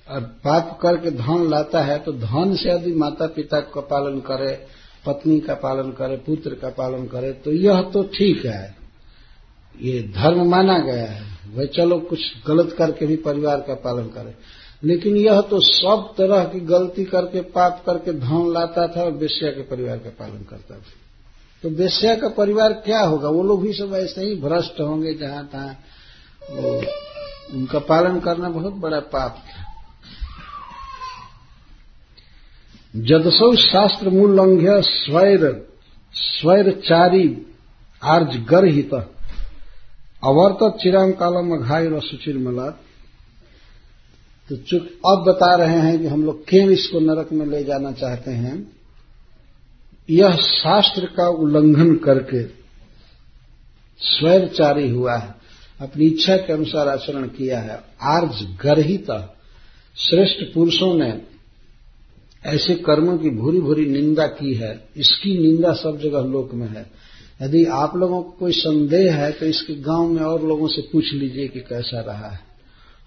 और पाप करके धन लाता है, तो धन से यदि माता पिता का पालन करे, पत्नी का पालन करे, पुत्र का पालन करे, तो यह तो ठीक है, ये धर्म माना गया है, वह चलो कुछ गलत करके भी परिवार का पालन करे। लेकिन यह तो सब तरह की गलती करके, पाप करके धन लाता था, और वेश्या के परिवार का पालन करता था। तो वेश्या का परिवार क्या होगा? वो लोग भी सब ऐसे ही भ्रष्ट होंगे, जहां तहां, उनका पालन करना बहुत बड़ा पाप है। जदसौ शास्त्र मूल लंघ्य स्वैरचारी आर्ज गर्हित अवर्त चिरांग कालम अघाई रसूचिर मला। तो चूंकि अब बता रहे हैं कि हम लोग क्यों इसको नरक में ले जाना चाहते हैं, यह शास्त्र का उल्लंघन करके स्वैरचारी हुआ है, अपनी इच्छा के अनुसार आचरण किया है। आर्ज गर्हित, श्रेष्ठ पुरुषों ने ऐसे कर्मों की भूरी भूरी निंदा की है। इसकी निंदा सब जगह लोक में है। यदि आप लोगों को कोई संदेह है तो इसके गांव में और लोगों से पूछ लीजिए कि कैसा रहा है।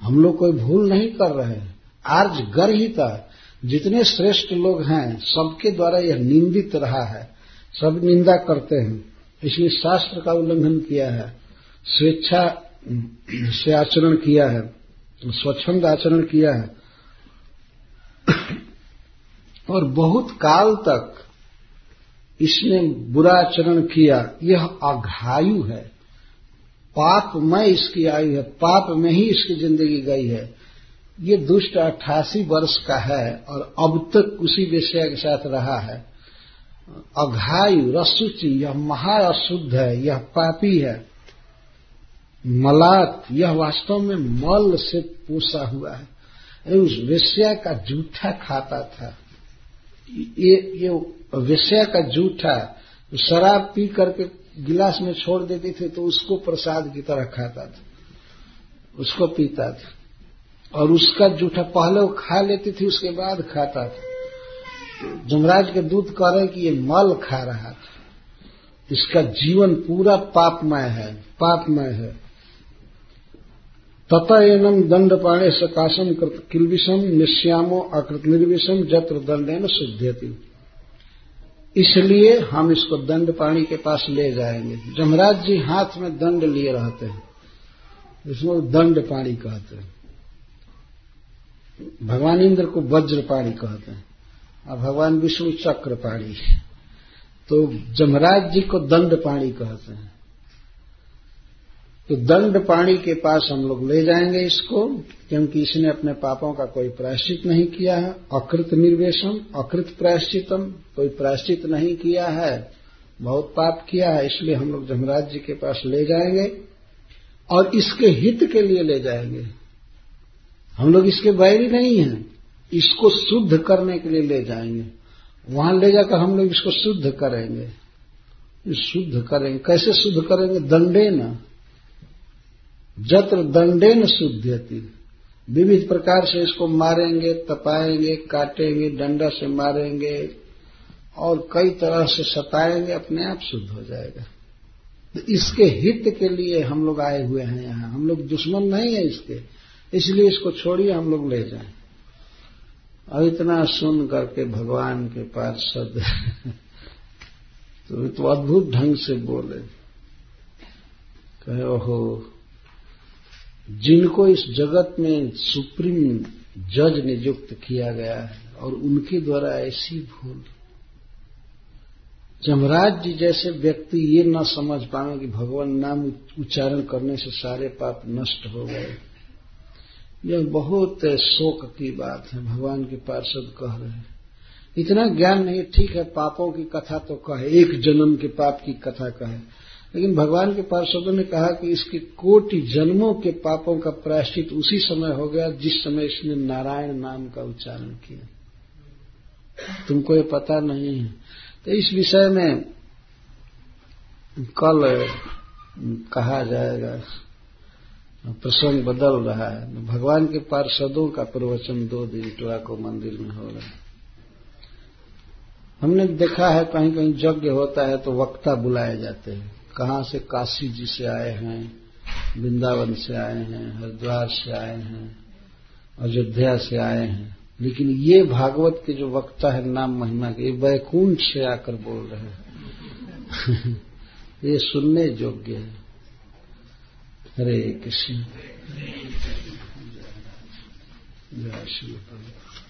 हम लोग कोई भूल नहीं कर रहे हैं। आर्ज गर्हित, जितने श्रेष्ठ लोग हैं सबके द्वारा यह निंदित रहा है, सब निंदा करते हैं, इसलिए शास्त्र का उल्लंघन किया है, स्वेच्छा से आचरण किया है, स्वच्छंद आचरण किया है। और बहुत काल तक इसने बुराचरण किया, यह अघायु है, पाप में इसकी आयु है, पाप में ही इसकी जिंदगी गई है। ये दुष्ट 88 वर्ष का है और अब तक उसी वेश्या के साथ रहा है। अघायु रसुचि, यह महाअशुद्ध है, यह पापी है। मलात, यह वास्तव में मल से पोसा हुआ है, अरे उस वेश्या का जूठा खाता था। ये वेश्या का जूठा शराब पी करके गिलास में छोड़ देती थी तो उसको प्रसाद की तरह खाता था, उसको पीता था, और उसका जूठा पहले वो खा लेती थी, उसके बाद खाता था। जमराज के दूत कह रहे कि ये मल खा रहा था, इसका जीवन पूरा पापमय है, पापमय है। तथा एनम दंड पाणे सकाशम कृत किलबिषम निश्यामो अकृत निर्विषम जत्र दंडेन सिद्ध्यति, इसलिए हम इसको दंड पाणी के पास ले जाएंगे। जमराज जी हाथ में दंड लिए रहते हैं, इसको दंड पाणी कहते हैं। भगवान इंद्र को वज्र पाणी कहते हैं और भगवान विष्णु चक्र पाणी, तो जमराज जी को दंड पाणी कहते हैं। तो दंड पाणी के पास हम लोग ले जाएंगे इसको, क्योंकि इसने अपने पापों का कोई प्रायश्चित नहीं किया है। अकृत निर्वेशम, अकृत प्रायश्चितम, कोई प्रायश्चित नहीं किया है, बहुत पाप किया है, इसलिए हम लोग जमराज जी के पास ले जाएंगे और इसके हित के लिए ले जाएंगे। हम लोग इसके बैरी नहीं हैं, इसको शुद्ध करने के लिए ले जाएंगे। वहां ले जाकर हम लोग इसको शुद्ध करेंगे, शुद्ध करेंगे। कैसे शुद्ध करेंगे? दंडेन, जत्र दंडेन शुद्धयति, विविध प्रकार से इसको मारेंगे, तपाएंगे, काटेंगे, डंडा से मारेंगे और कई तरह से सताएंगे, अपने आप शुद्ध हो जाएगा। तो इसके हित के लिए हम लोग आए हुए हैं यहाँ, हम लोग दुश्मन नहीं है इसके, इसलिए इसको छोड़िए हम लोग ले जाएं। अब इतना सुन करके भगवान के पार्षद तो अद्भुत ढंग से बोले, कहे ओहो, जिनको इस जगत में सुप्रीम जज नियुक्त किया गया है और उनके द्वारा ऐसी भूल, जमराज जी जैसे व्यक्ति ये न समझ पाए कि भगवान नाम उच्चारण करने से सारे पाप नष्ट हो गए, यह बहुत शोक की बात है। भगवान के पार्षद कह रहे हैं, इतना ज्ञान नहीं, ठीक है पापों की कथा तो कहे, एक जन्म के पाप की कथा कहे, लेकिन भगवान के पार्षदों ने कहा कि इसके कोटि जन्मों के पापों का प्रायश्चित उसी समय हो गया जिस समय इसने नारायण नाम का उच्चारण किया, तुमको ये पता नहीं है। तो इस विषय में कल कहा जाएगा, प्रसंग बदल रहा है। भगवान के पार्षदों का प्रवचन 2 दिन टोरा को मंदिर में हो रहा है। हमने देखा है कहीं कहीं यज्ञ होता है तो वक्ता बुलाए जाते हैं, कहाँ से, काशी जी से आए हैं, वृंदावन से आए हैं, हरिद्वार से आए हैं, अयोध्या से आए हैं, लेकिन ये भागवत के जो वक्ता है नाम महिमा के, ये वैकुंठ से आकर बोल रहे हैं ये सुनने योग्य है। हरे कृष्ण, जय श्री प्रभु।